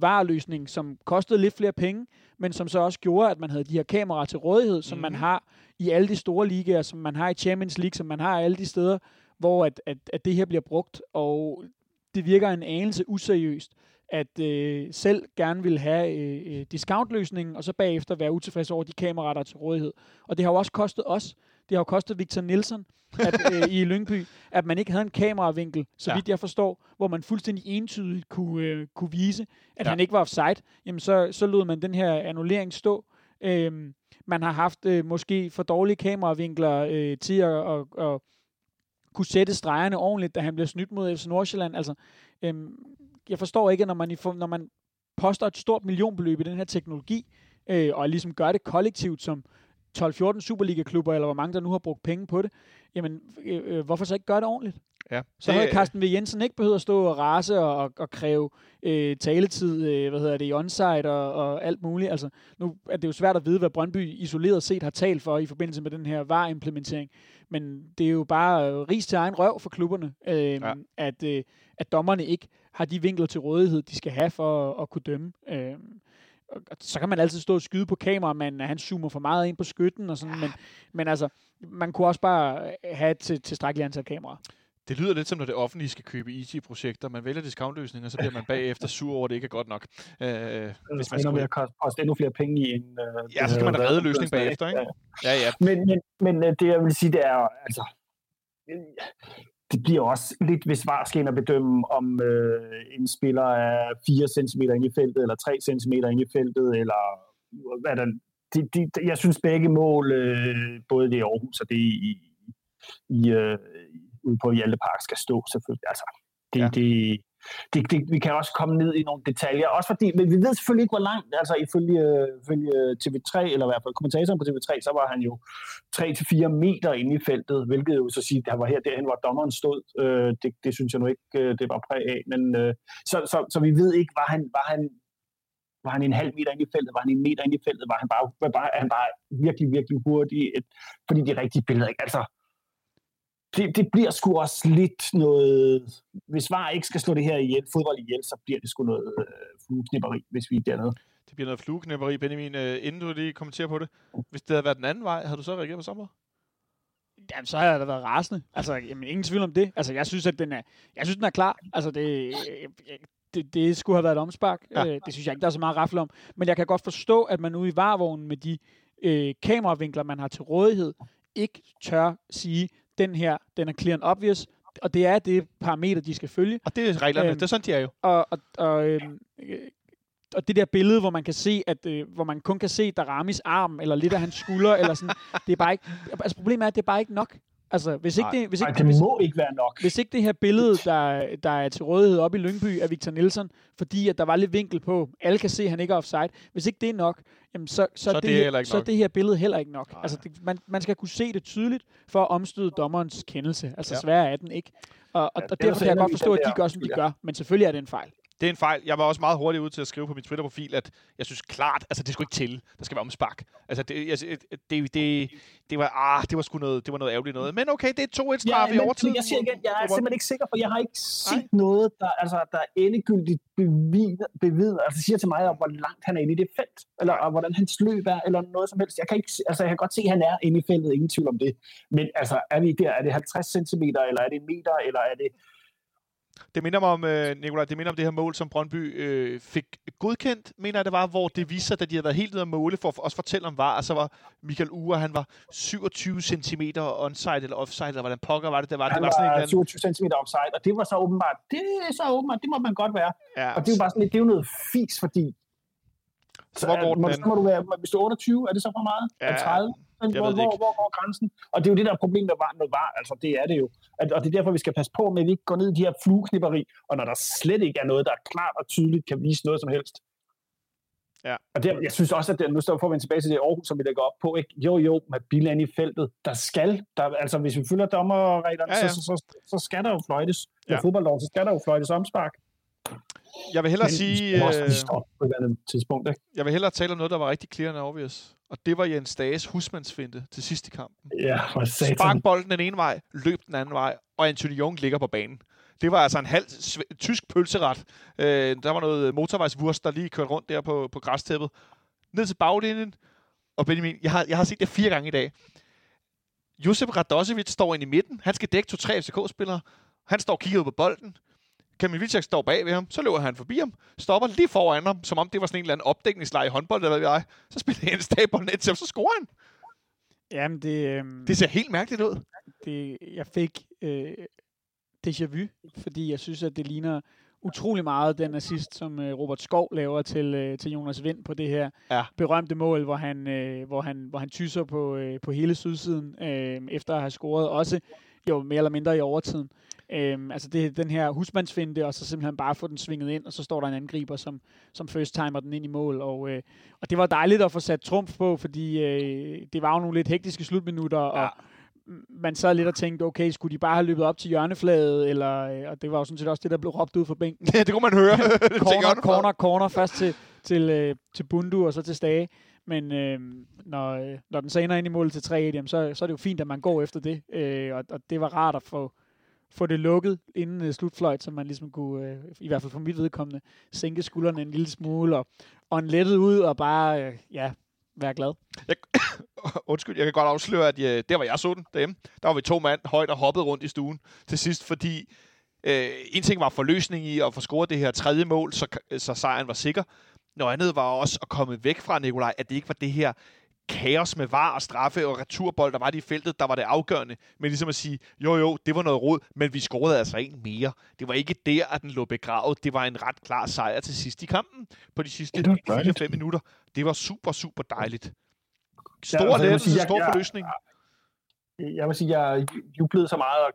VAR-løsning, som kostede lidt flere penge, men som så også gjorde, at man havde de her kameraer til rådighed, som man har i alle de store ligaer, som man har i Champions League, som man har alle de steder, hvor at det her bliver brugt, og det virker en anelse useriøst, at selv gerne vil have discountløsningen, og så bagefter være utilfreds over de kameraer, der er til rådighed. Og det har jo også kostet os. Det har jo kostet Victor Nielsen i Lyngby, at man ikke havde en kameravinkel, så vidt jeg forstår, hvor man fuldstændig entydigt kunne vise, at han ikke var offside. Jamen så lod man den her annullering stå. Man har haft måske for dårlige kameravinkler til at kunne sætte stregerne ordentligt, da han blev snydt mod FC Nordsjælland. Altså... Jeg forstår ikke, når man poster et stort millionbeløb i den her teknologi, og ligesom gør det kollektivt som 12-14 Superliga-klubber, eller hvor mange der nu har brugt penge på det, jamen hvorfor så ikke gøre det ordentligt? Ja. Så havde Carsten V. Jensen ikke behøvet at stå og rase og kræve taletid, i onside og alt muligt. Altså, nu er det jo svært at vide, hvad Brøndby isoleret set har talt for i forbindelse med den her VAR-implementering. Men det er jo bare ris til egen røv for klubberne, at dommerne ikke har de vinkler til rådighed, de skal have for at kunne dømme. Så kan man altid stå og skyde på kameramanden, og han zoomer for meget ind på skytten og sådan, men altså, man kunne også bare have et tilstrækkeligt antal kameraer. Det lyder lidt som, når det offentlige skal købe IT-projekter. Man vælger discountløsninger, så bliver man bagefter sur over, at det ikke er godt nok. Hvis man skal koste endnu flere penge i en... så skal man have redde løsning bagefter, ikke? Ja. Men det, jeg vil sige, det er... Altså, det bliver også lidt, hvis VAR skal ind og bedømme, om en spiller er 4 cm inde i feltet, eller 3 cm inde i feltet, eller... Hvad der, jeg synes begge mål, både det i Aarhus og det i ude på Hjalte Park skal stå, selvfølgelig. Altså, vi kan også komme ned i nogle detaljer, også fordi, men vi ved selvfølgelig ikke, hvor langt, altså ifølge TV3, eller i hvert fald kommentatoren på TV3, så var han jo 3-4 meter inde i feltet, hvilket jo så siger, at han var her derhen, hvor dommeren stod. Det synes jeg nu ikke, det var præg af, men så vi ved ikke, var han en halv meter inde i feltet, var han en meter inde i feltet, var han bare virkelig, virkelig hurtig, fordi de rigtige billeder, ikke? Altså, Det bliver sgu også lidt noget... Hvis VAR ikke skal slå det her ihjel, fodbold ihjel, så bliver det sgu noget flueknæpperi, hvis vi er dernede. Det bliver noget flueknæpperi, Benjamin. Inden du lige kommenterer på det, hvis det havde været den anden vej, havde du så reageret på samme måde? Jamen, så har jeg da været rasende. Altså, jamen, ingen tvivl om det. Altså, jeg synes, den er klar. Altså, det skulle have været et omspark. Ja. Det synes jeg ikke, der er så meget at rafle om. Men jeg kan godt forstå, at man ude i varevognen med de kameravinkler, man har til rådighed, ikke tør sige, den her, den er clear and obvious. Og det er det parameter, de skal følge. Og det er reglerne. Det er sådan, de er jo. Og det der billede, hvor man kan se, at hvor man kun kan se Daramis arm eller lidt af hans skulder eller sådan, det er bare ikke. Altså problemet er, at det er bare ikke nok. Altså det må ikke være nok. Hvis ikke det her billede, der er til rådighed op i Lyngby af Victor Nielsen, fordi at der var lidt vinkel på, alle kan se, at han ikke er offside. Hvis ikke det er nok, jamen så er det her billede heller ikke nok. Altså man skal kunne se det tydeligt for at omstøde dommerens kendelse. Altså sværere er den ikke. Og derfor kan jeg godt forstå, at de gør, som de gør. Men selvfølgelig er det en fejl. Det er en fejl. Jeg var også meget hurtig ud til at skrive på min Twitter-profil, at jeg synes klart, altså det skulle ikke til. Der skal være omspark. Altså det var noget ærgerligt noget. Men okay, det er 2-1 straf i overtiden. Jeg siger igen, jeg er simpelthen ikke sikker, for jeg har ikke set noget, der endegyldigt bevidner, altså siger til mig om, hvor langt han er inde i det felt, eller hvordan hans løb er, eller noget som helst. Jeg kan godt se, at han er inde i feltet, ingen tvivl om det. Men altså, er vi der? Er det 50 centimeter, eller er det en meter, eller er det... Det minder mig om, Nicolai, det minder om det her mål, som Brøndby fik godkendt, mener jeg det var, hvor det viser, at de havde været helt nede at måle, for at også fortælle om VAR, og så var Mikael Uhre, han var 27 centimeter onside eller offside, eller hvordan pokker var det, der var. Han var 27 centimeter offside, og det var så åbenbart, det må man godt være. Ja, og det er jo bare sådan lidt, det er jo noget fis, fordi... Så må du være, hvis du er 28, er det så for meget? Ja. 30? Hvor er grænsen? Og det er jo det der problem, der var noget var. Altså, det er det jo. Og det er derfor, vi skal passe på med, at vi ikke går ned i de her flueknipperi, og når der slet ikke er noget, der klart og tydeligt kan vise noget som helst. Ja. Og der, jeg synes også, at nu står vi for at vende tilbage til det Aarhus, som vi lægger op på. Ikke? Jo, med bilen i feltet. Altså, hvis vi følger dommerreglerne, ja. Så skal der jo fløjtes. Ja. Med fodboldloven, så skal der jo fløjtes omspark. Jeg vil hellere sige... Jeg vil hellere tale om noget, der var rigtig clear and obvious. Og det var Jens Dages husmandsfinte til sidst i kampen. Ja, spark bolden den ene vej, løb den anden vej, og Anthony Jung ligger på banen. Det var altså en halv tysk pølseret. Der var noget motorvejsvurst, der lige kørte rundt der på græstæppet. Ned til baglinjen, og Benjamin, jeg har set det 4 gange i dag. Josep Radosevic står ind i midten. Han skal dække 2-3 FCK-spillere. Han står og kigger ud på bolden. Camille Wilczek står bag ved ham, så løber han forbi ham, stopper lige foran ham, som om det var sådan en eller anden opdækningsleje i håndbold, eller hvad ved jeg. Så spiller han en stabbold ned til ham, så scorer han. Jamen det ser helt mærkeligt ud. Jeg fik déjà vu, fordi jeg synes, at det ligner utrolig meget den assist, som Robert Skov laver til Jonas Vind på det her berømte mål, hvor han tyser på hele sydsiden, efter at have scoret også, jo mere eller mindre i overtiden. Altså det er den her husmandsfinte, og så simpelthen bare få den svinget ind, og så står der en angriber, som first-timer den ind i mål. Og det var dejligt at få sat trumf på, fordi det var jo nogle lidt hektiske slutminutter, og man sad lidt og tænkte, okay, skulle de bare have løbet op til hjørneflaget, og det var jo sådan set også det, der blev råbt ud fra bænken. Ja, det kunne man høre. corner, først til Bundu, og så til Stage. Men når den så ender ind i målet til 3-1, jamen, så er det jo fint, at man går efter det. Og det var rart at få det lukket inden slutfløjt, så man ligesom kunne, i hvert fald for mit vedkommende, sænke skuldrene en lille smule og en lettet ud og bare være glad. Jeg kan godt afsløre, at der var jeg så den derhjemme. Der var vi 2 mand højt og hoppede rundt i stuen til sidst, fordi en ting var forløsning i at få scoret det her 3. mål, så sejren var sikker. Noget andet var også at komme væk fra, Nicolai, at det ikke var det her kaos med VAR og straffe og returbold, der var det i feltet, der var det afgørende. Men ligesom at sige, jo, det var noget rod, men vi scorede altså en mere. Det var ikke der, at den lå begravet. Det var en ret klar sejr til sidst i kampen på de sidste 4-5 minutter. Det var super, super dejligt. Stor forløsning. Jeg vil sige, jeg jublede så meget, og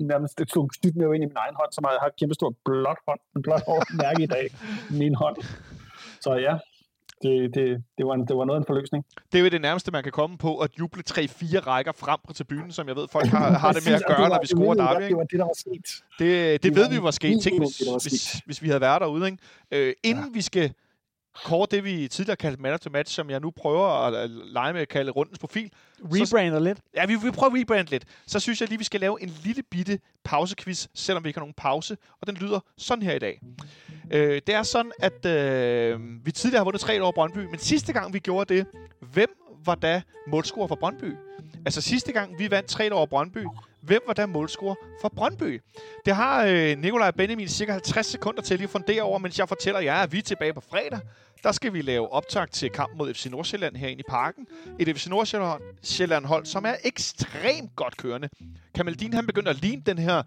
nærmest slog styrtnæve ind i min egen hånd, så meget. Jeg har et kæmpe stort blåt mærke i dag i min hånd. Så ja. Det var noget af en forløsning. Det er jo det nærmeste, man kan komme på, at juble 3-4 rækker frem på tribunen, som jeg ved, folk har det med at gøre, når vi scorer Darby. Det var det, der var sket. Det ved vi var sket. Tænk, hvis vi havde været derude. Ikke? Inden vi skal kåre det, vi tidligere kaldte man of the match, som jeg nu prøver at lege med at kalde rundens profil. Rebrander lidt. Ja, vi prøver at rebrande lidt. Så synes jeg lige, vi skal lave en lille bitte pausequiz, selvom vi ikke har nogen pause. Og den lyder sådan her i dag. Det er sådan, at vi tidligere har vundet 3 over Brøndby, men sidste gang vi gjorde det, hvem var da målscorer for Brøndby. Altså sidste gang, vi vandt 3 over Brøndby, hvem var da målscorer for Brøndby? Det har Nicolai og Benjamin cirka 50 sekunder til lige at fundere over, mens jeg fortæller jer, at vi er tilbage på fredag. Der skal vi lave optag til kampen mod FC Nordsjælland herinde i parken. Et FC Nordsjælland-hold, som er ekstremt godt kørende. Camille Dean, han begyndte at ligne den her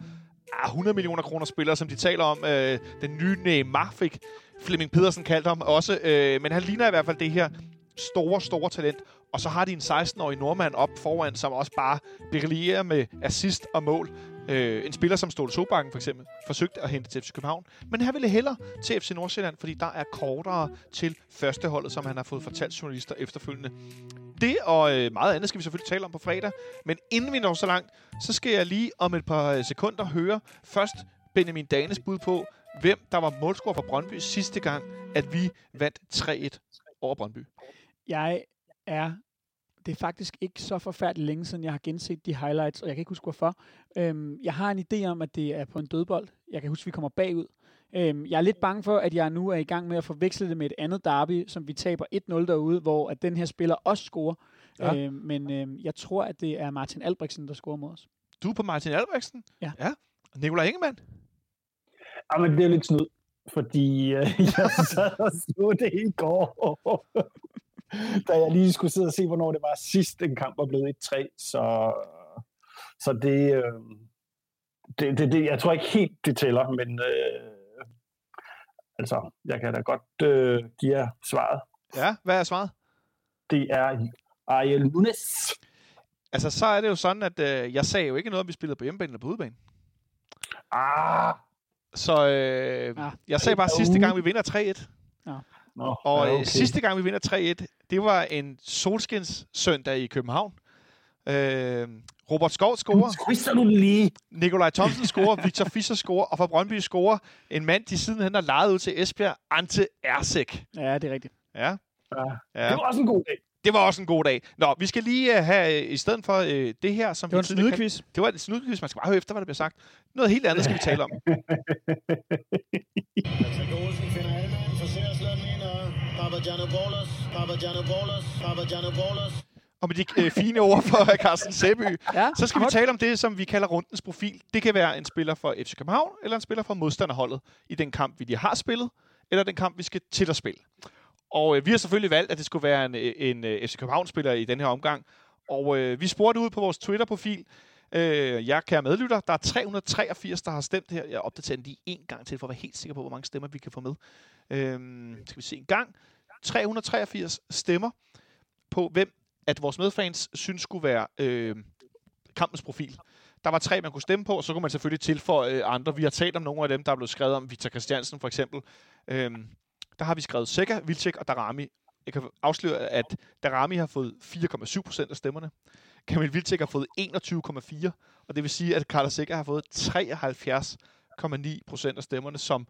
100 millioner kroner spiller, som de taler om. Den nye Neymar fik Flemming Pedersen kaldt ham også. Men han ligner i hvert fald det her store, store talent. Og så har de en 16-årig nordmand op foran, som også bare brillerer med assist og mål. En spiller som Ståle Solbakken for eksempel forsøgte at hente til FC København, men han ville hellere til FC Nordsjælland, fordi der er kortere til førsteholdet, som han har fået fortalt journalister efterfølgende. Det og meget andet skal vi selvfølgelig tale om på fredag, men inden vi når så langt, så skal jeg lige om et par sekunder høre først Benjamin Danes bud på, hvem der var målscorer for Brøndby sidste gang, at vi vandt 3-1 over Brøndby. Det er faktisk ikke så forfærdeligt længe siden, jeg har genset de highlights, og jeg kan ikke huske hvorfor. Jeg har en idé om, at det er på en dødbold. Jeg kan huske, at vi kommer bagud. Jeg er lidt bange for, at jeg nu er i gang med at forveksle det med et andet derby, som vi taber 1-0 derude, hvor at den her spiller også scorer. Ja. Jeg tror, at det er Martin Albregsen, der scorer mod os. Du er på Martin Albregsen? Ja. Nicolai Ingemann? Jamen, det er lidt snyd, fordi jeg sad og slog det i går. Da jeg lige skulle sidde og se, hvornår det var sidst, en kamp var blevet 1-3, så det, jeg tror ikke helt, det tæller, men altså, jeg kan da godt give jer svaret. Ja, hvad er svaret? Det er Ariel Nunes. Altså, så er det jo sådan, at jeg sagde jo ikke noget, om vi spillede på hjemmebane eller på udebane. Så jeg sagde bare sidste gang, vi vinder 3-1. Ja. Sidste gang, vi vinder 3-1, det var en solskins søndag i København. Robert Skov scorer. Nikolaj Thomsen scorer. Victor Fischer scorer. Og fra Brøndby scorer en mand, de sidenhen har lejet ud til Esbjerg, Ante Ersek. Ja, det er rigtigt. Ja. Det var også en god dag. Nå, vi skal lige have, i stedet for det her, som det var en snydekvist. Det var en snydekvist, man skal bare høre efter, hvad der bliver sagt. Noget helt andet skal vi tale om. Og med de fine ord fra Carsten Sæby, så skal vi tale om det, som vi kalder rundens profil. Det kan være en spiller for FC København, eller en spiller for modstanderholdet i den kamp, vi lige har spillet, eller den kamp, vi skal til at spille. Og vi har selvfølgelig valgt, at det skulle være en FC København-spiller i den her omgang. Og vi spurgte ud på vores Twitter-profil. Jeg kan medlytter. Der er 383, der har stemt her. Jeg opdaterer den lige en gang til, for at være helt sikker på, hvor mange stemmer vi kan få med. Skal vi se en gang. 383 stemmer på, hvem at vores medfans synes skulle være kampens profil. Der var 3, man kunne stemme på, og så kunne man selvfølgelig tilføje andre. Vi har talt om nogle af dem, der er blevet skrevet om. Victor Kristiansen for eksempel. Der har vi skrevet Sanka, Wilczek og Daramy. Jeg kan afsløre, at Daramy har fået 4,7% af stemmerne. Camille Wilczek har fået 21,4%, og det vil sige, at Carla Sanka har fået 73,9% af stemmerne, som,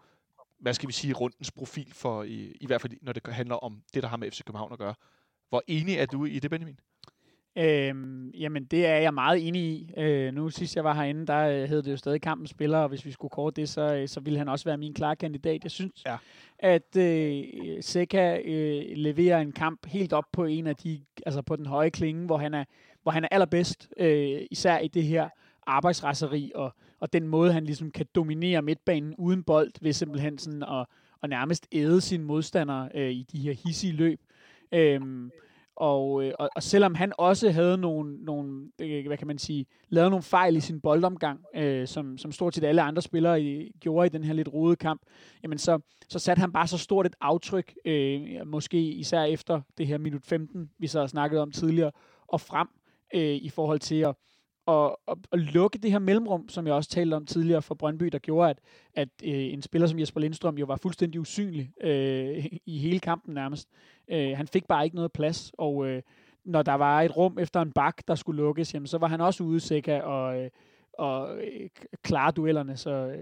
hvad skal vi sige, rundens profil for, i hvert fald når det handler om det, der har med FC København at gøre. Hvor enig er du i det, Benjamin? Jamen, det er jeg meget enig i. Nu sidst jeg var herinde, der hed det jo stadig kampens spiller, og hvis vi skulle kåre det, så ville han også være min klare kandidat. Jeg synes, at Sanka leverer en kamp helt op på en af de, altså på den høje klinge, hvor han er allerbedst, især i det her arbejdsraseri, og den måde, han ligesom kan dominere midtbanen uden bold, ved simpelthen sådan at nærmest æde sine modstandere i de her hissige løb. Og selvom han også havde nogle hvad kan man sige, lavede nogle fejl i sin boldomgang, som stort set alle andre spillere gjorde i den her lidt rodede kamp, jamen så satte han bare så stort et aftryk, måske især efter det her minut 15, vi så har snakket om tidligere, og frem i forhold til at lukke det her mellemrum, som jeg også talte om tidligere for Brøndby, der gjorde, at en spiller som Jesper Lindstrøm jo var fuldstændig usynlig i hele kampen nærmest. Han fik bare ikke noget plads, og når der var et rum efter en bak, der skulle lukkes, jamen, så var han også ude Sanka og klare duellerne. Så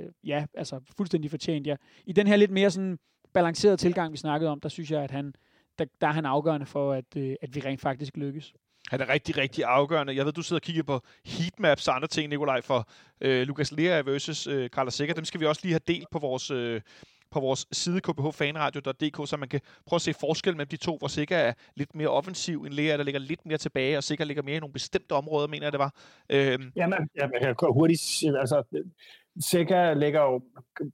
altså fuldstændig fortjent. Ja. I den her lidt mere sådan balancerede tilgang, vi snakkede om, der synes jeg, at han, der er han afgørende for, at vi rent faktisk lykkes. Han er rigtig, rigtig afgørende. Jeg ved, du sidder og kigger på heatmaps og andre ting, Nicolaj, for Lucas Lea versus Carla Sanka. Dem skal vi også lige have delt på vores på vores side kbhfanradio.dk, så man kan prøve at se forskel mellem de to, hvor Sikker er lidt mere offensiv, en Lea, der ligger lidt mere tilbage, og Sikker ligger mere i nogle bestemte områder, mener jeg, det var. Ja, man kan hurtigt... Altså, Sikker ligger jo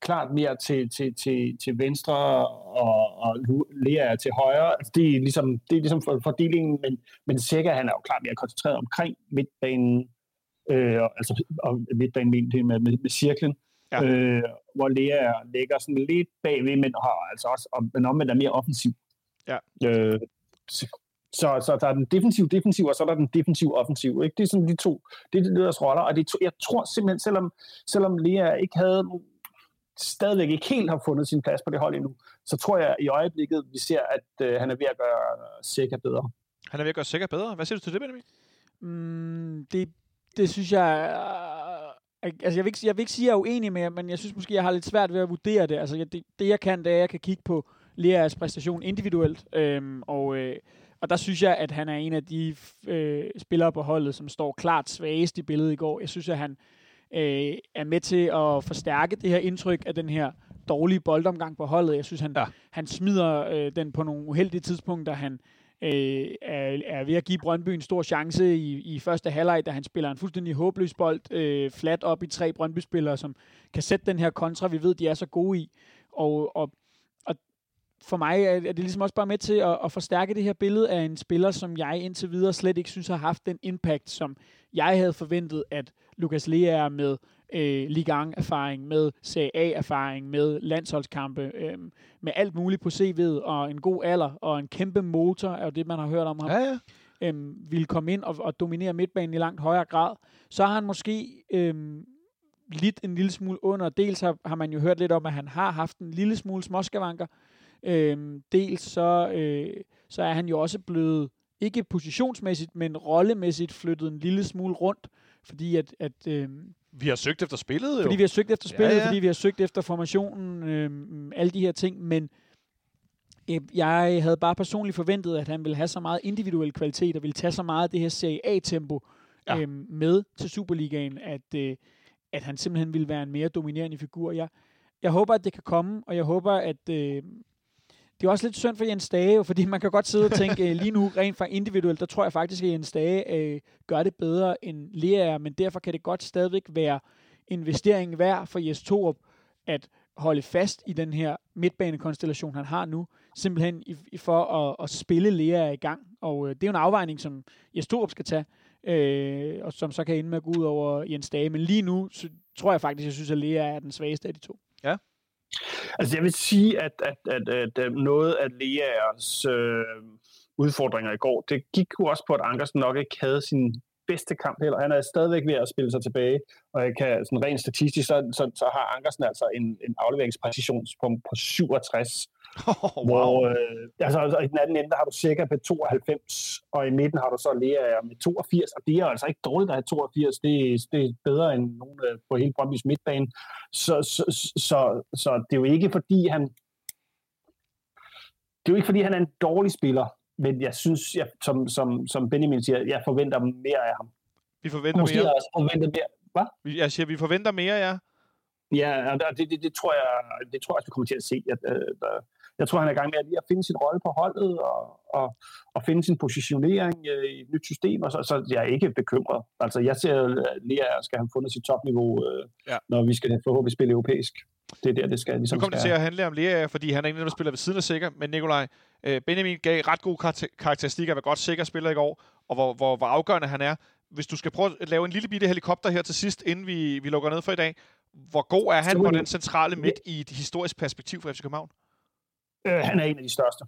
klart mere til venstre, og Lea er til højre. Det er ligesom fordelingen, men Sikker, han er jo klart mere koncentreret omkring midtbanen, og midtbanen med cirklen. Ja. Hvor Lea ligger sådan lidt bagved, men har altså også, men omvendt er mere offensiv. Ja. Så der er den defensiv, og så er der den defensiv-offensiv. Ikke? Det er sådan de to. Det er deres roller, og jeg tror simpelthen, selvom Lea stadigvæk ikke helt har fundet sin plads på det hold endnu, så tror jeg i øjeblikket, vi ser, at han er ved at gøre Sikker bedre. Han er ved at gøre Sikker bedre? Hvad siger du til det, Benjamin? Det synes jeg... Altså, jeg vil ikke sige, at jeg er uenig med jer, men jeg synes måske, jeg har lidt svært ved at vurdere det. Altså, det jeg kan, det er, at jeg kan kigge på Leas præstation individuelt, og der synes jeg, at han er en af de spillere på holdet, som står klart svagest i billedet i går. Jeg synes, at han er med til at forstærke det her indtryk af den her dårlige boldomgang på holdet. Jeg synes, han smider den på nogle uheldige tidspunkter. Han er ved at give Brøndby en stor chance i første halvleg, da han spiller en fuldstændig håbløs bold flat op i tre Brøndby-spillere, som kan sætte den her kontra, vi ved, de er så gode i. Og for mig er det ligesom også bare med til at forstærke det her billede af en spiller, som jeg indtil videre slet ikke synes har haft den impact, som jeg havde forventet, at Lucas Lea med Ligang-erfaring, med Serie A-erfaring, med landsholdskampe, med alt muligt på CV'et, og en god alder, og en kæmpe motor, er jo det, man har hørt om ham, ville komme ind og dominere midtbanen i langt højere grad. Så har han måske lidt en lille smule under. Dels har man jo hørt lidt om, at han har haft en lille smule småskavanker. Dels så er han jo også blevet, ikke positionsmæssigt, men rollemæssigt flyttet en lille smule rundt, fordi at vi har søgt efter spillet, fordi vi har søgt efter spillet, ja. Fordi vi har søgt efter formationen, alle de her ting, men jeg havde bare personligt forventet, at han ville have så meget individuel kvalitet, og ville tage så meget af det her Serie A-tempo med til Superligaen, at han simpelthen ville være en mere dominerende figur. Jeg håber, at det kan komme, og jeg håber, at... Det er også lidt synd for Jens Dage, fordi man kan godt sidde og tænke, lige nu rent fra individuelt, der tror jeg faktisk, at Jens Dage gør det bedre end Lea, men derfor kan det godt stadigvæk være investeringen værd for Jess Thorup, at holde fast i den her midtbanekonstellation, han har nu, simpelthen for at spille Lea i gang. Og det er jo en afvejning, som Jess Thorup skal tage, og som så kan ende med at gå ud over Jens Dage. Men lige nu tror jeg faktisk, at jeg synes, at Lea er den svageste af de to. Ja. Altså, jeg vil sige, at noget af Leas udfordringer i går, det gik jo også på, at Ankersen nok ikke havde sin bedste kamp heller. Han er stadigvæk ved at spille sig tilbage, og jeg kan sådan rent statistisk, så har Ankersen altså en afleveringspræcisionspunkt på 67. Oh, wow. Hvor, altså, i den anden ende, der har du cirka på 92, og i midten har du så Lea med 82, og det er altså ikke dårligt at have 82, det er bedre end nogen på hele Brøndbys midtbane. Så det er jo ikke fordi han er en dårlig spiller, men jeg synes, som Benjamin siger, jeg forventer mere af ham. Vi forventer måske mere. Måske også forventer mere. Hvad? Jeg siger, vi forventer mere, ja. Ja, og det tror jeg, vi kommer til at se. Jeg tror, han er i gang med at finde sin rolle på holdet og finde sin positionering i et nyt system, og så jeg er ikke bekymret. Altså, jeg ser lige, at skal han fundet sit topniveau, når vi skal forhåbentlig spille europæisk. Det er der, det skal ligesom. Nu kommer det til at handle om Lea, fordi han er ikke der spiller ved siden af Sikker, men Nicolai, Benjamin gav ret gode karakteristikker, hvor godt Sikker spiller i går, og hvor afgørende han er. Hvis du skal prøve at lave en lille bitte helikopter her til sidst, inden vi lukker ned for i dag, hvor god er han på den centrale midt i et historisk perspektiv for FC København? Han er en af de største.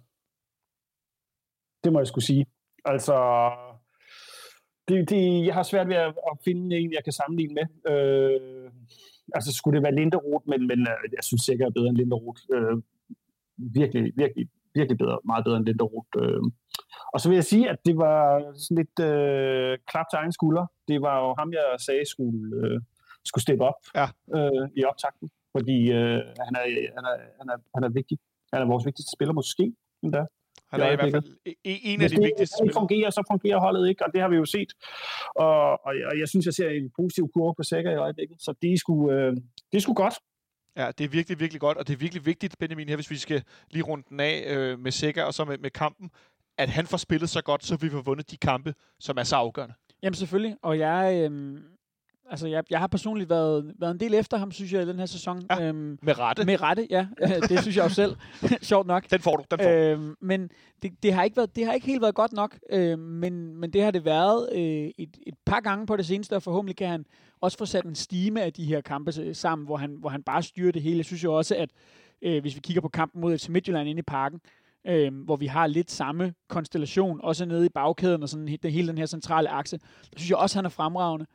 Det må jeg skulle sige. Altså, jeg har svært ved at finde en, jeg kan sammenligne med. Altså, skulle det være Linderoth, men jeg synes sikkert er bedre end Linderoth. Virkelig, virkelig, virkelig bedre. Meget bedre end Linderoth. Og så vil jeg sige, at det var sådan lidt klap til egen skulder. Det var jo ham, jeg sagde skulle... skulle steppe op i optakten, fordi han er vigtig. Han er vores vigtigste spiller, måske endda. Han er i hvert fald en af de vigtigste spillere. Så fungerer holdet ikke, og det har vi jo set. Og jeg synes, jeg ser en positiv kurve på Sikker i øjeblikket, så det er sgu godt. Ja, det er virkelig, virkelig godt, og det er virkelig vigtigt, Benjamin, her, hvis vi skal lige runde den af med Sækker og så med kampen, at han får spillet så godt, så vi får vundet de kampe, som er så afgørende. Jamen selvfølgelig, og jeg har personligt været en del efter ham, synes jeg, i den her sæson. Ja, med rette. Med rette, ja. Det synes jeg også selv. Sjovt nok. Den får du. Men det har ikke været, det har ikke helt været godt nok, men det har det været et par gange på det seneste, og forhåbentlig kan han også få sat en stime af de her kampe sammen, hvor han bare styrer det hele. Jeg synes jo også, at hvis vi kigger på kampen mod FC Midtjylland inde i Parken, hvor vi har lidt samme konstellation, også nede i bagkæden og sådan, hele den her centrale akse, der synes jeg også, han er fremragende.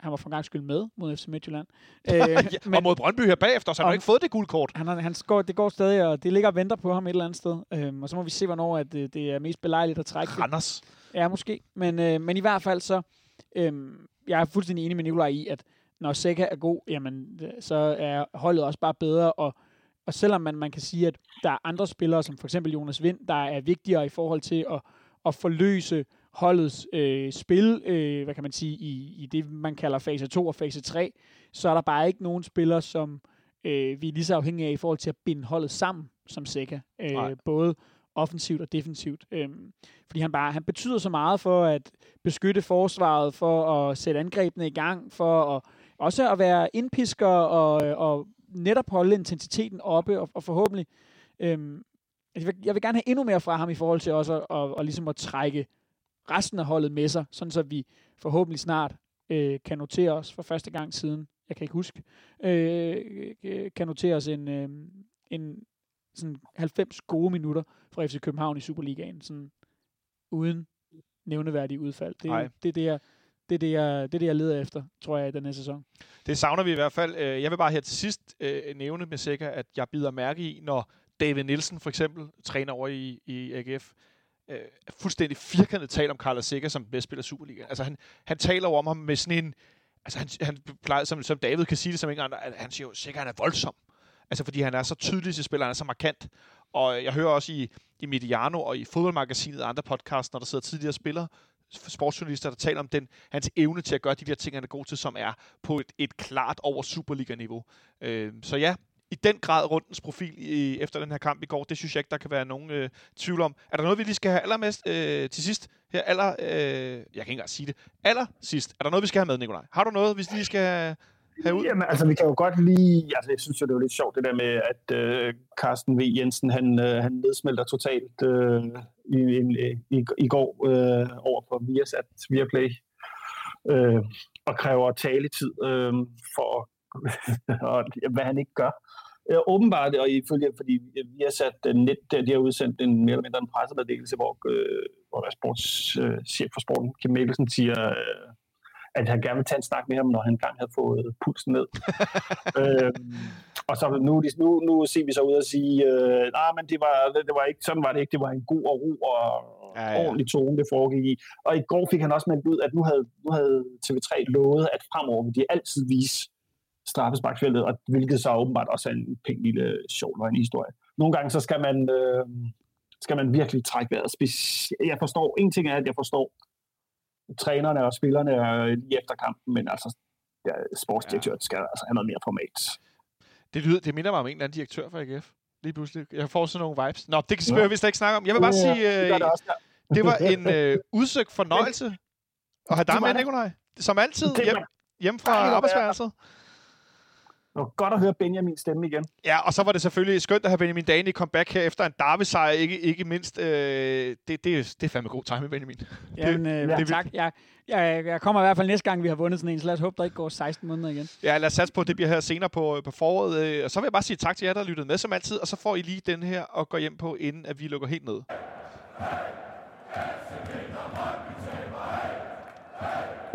Han var for en gang skyld med mod FC Midtjylland. Og mod Brøndby her bagefter, så han har ikke fået det gule kort. Det går stadig, og det ligger og venter på ham et eller andet sted. Og så må vi se, hvornår at det er mest belejligt at trække Randers. Det. Ja, måske. Men i hvert fald så, jeg er fuldstændig enig med Nicolai i, at når Sækker er god, jamen, så er holdet også bare bedre, og selvom man kan sige, at der er andre spillere, som for eksempel Jonas Vind, der er vigtigere i forhold til at forløse holdets spil, hvad kan man sige, i det, man kalder fase 2 og fase 3, så er der bare ikke nogen spillere, som vi er lige så afhængige af i forhold til at binde holdet sammen, som Sækker. Både offensivt og defensivt. Fordi han betyder så meget for at beskytte forsvaret, for at sætte angrebene i gang, for at også at være indpisker og netop holde intensiteten oppe, og forhåbentlig... Jeg vil gerne have endnu mere fra ham i forhold til også at ligesom at trække resten af holdet med sig, sådan så vi forhåbentlig snart kan notere os for første gang siden, jeg kan ikke huske, kan notere os en sådan 90 gode minutter fra FC København i Superligaen, sådan uden nævneværdige udfald. Det er det, jeg leder efter, tror jeg, i den her sæson. Det savner vi i hvert fald. Jeg vil bare her til sidst nævne med sikker, at jeg bider mærke i, når David Nielsen for eksempel træner over i AGF, fuldstændig firkantet talt om Carlos Sækker som den bedste spiller i Superligaen. Altså han taler om ham med sådan en... Altså han plejer, som David kan sige det som ingen andre, at han siger jo, Sækker han er voldsom. Altså fordi han er så tydelig til spiller, han er så markant. Og jeg hører også i Mediano og i Fodboldmagasinet og andre podcasts, når der sidder tidligere spillere, sportsjournalister, der taler om hans evne til at gøre de der ting, han er god til, som er på et klart over Superliga-niveau. Så ja, i den grad rundens profil efter den her kamp i går, det synes jeg ikke, der kan være nogen tvivl om. Er der noget, vi lige skal have allermest til sidst? Her, jeg kan ikke engang sige det. Allersidst, er der noget, vi skal have med, Nicolai? Har du noget, hvis vi skal have ud? Jamen, altså, vi kan jo godt lige... Altså, jeg synes jo, det var lidt sjovt, det der med, at Carsten V. Jensen, han nedsmelter totalt i går over på Viaplay og kræver taletid for at og hvad han ikke gør. Åbenbart, og ifølge, fordi vi har sat de har udsendt en mere eller mindre en pressemeddelelse, hvor sportschef for sporten, Kim Mikkelsen, siger, at han gerne vil tage en snak med ham, når han engang havde fået pulsen ned. Og så nu ser vi så ud og sige, nej, men det var ikke, sådan var det ikke, det var en god og ro og ordentlig tone, det foregik i. Og i går fik han også meldt ud, at nu havde TV3 lovet, at fremover vil de altid vise straffesparksfeltet, og hvilket så åbenbart også er en pæn lille sjov og en historie. Nogle gange så skal man, virkelig trække vejret. Jeg forstår, en ting er, at jeg forstår trænerne og spillerne lige efter kampen, men altså sportsdirektøren skal altså have noget mere format. Det minder mig om en eller anden direktør for AGF. Lige pludselig. Jeg får sådan nogle vibes. Nå, det kan vi slet ikke snakke om. Jeg vil bare sige, det var en udsøgt fornøjelse at have dig med, Nicolai. Som altid, hjemme fra arbejdsværelset. Det var godt at høre Benjamins stemme igen. Ja, og så var det selvfølgelig skønt at have Benjamin Dane i comeback her efter en derby-sejr, ikke mindst. Det er fandme god timing, Benjamin. Jamen, tak. Jeg kommer i hvert fald næste gang, vi har vundet sådan en, så lad os håbe, der ikke går 16 måneder igen. Ja, lad os satse på, det bliver her senere på foråret. Og så vil jeg bare sige tak til jer, der lyttede med som altid, og så får I lige den her og går hjem på, inden at vi lukker helt ned. Hey, hey,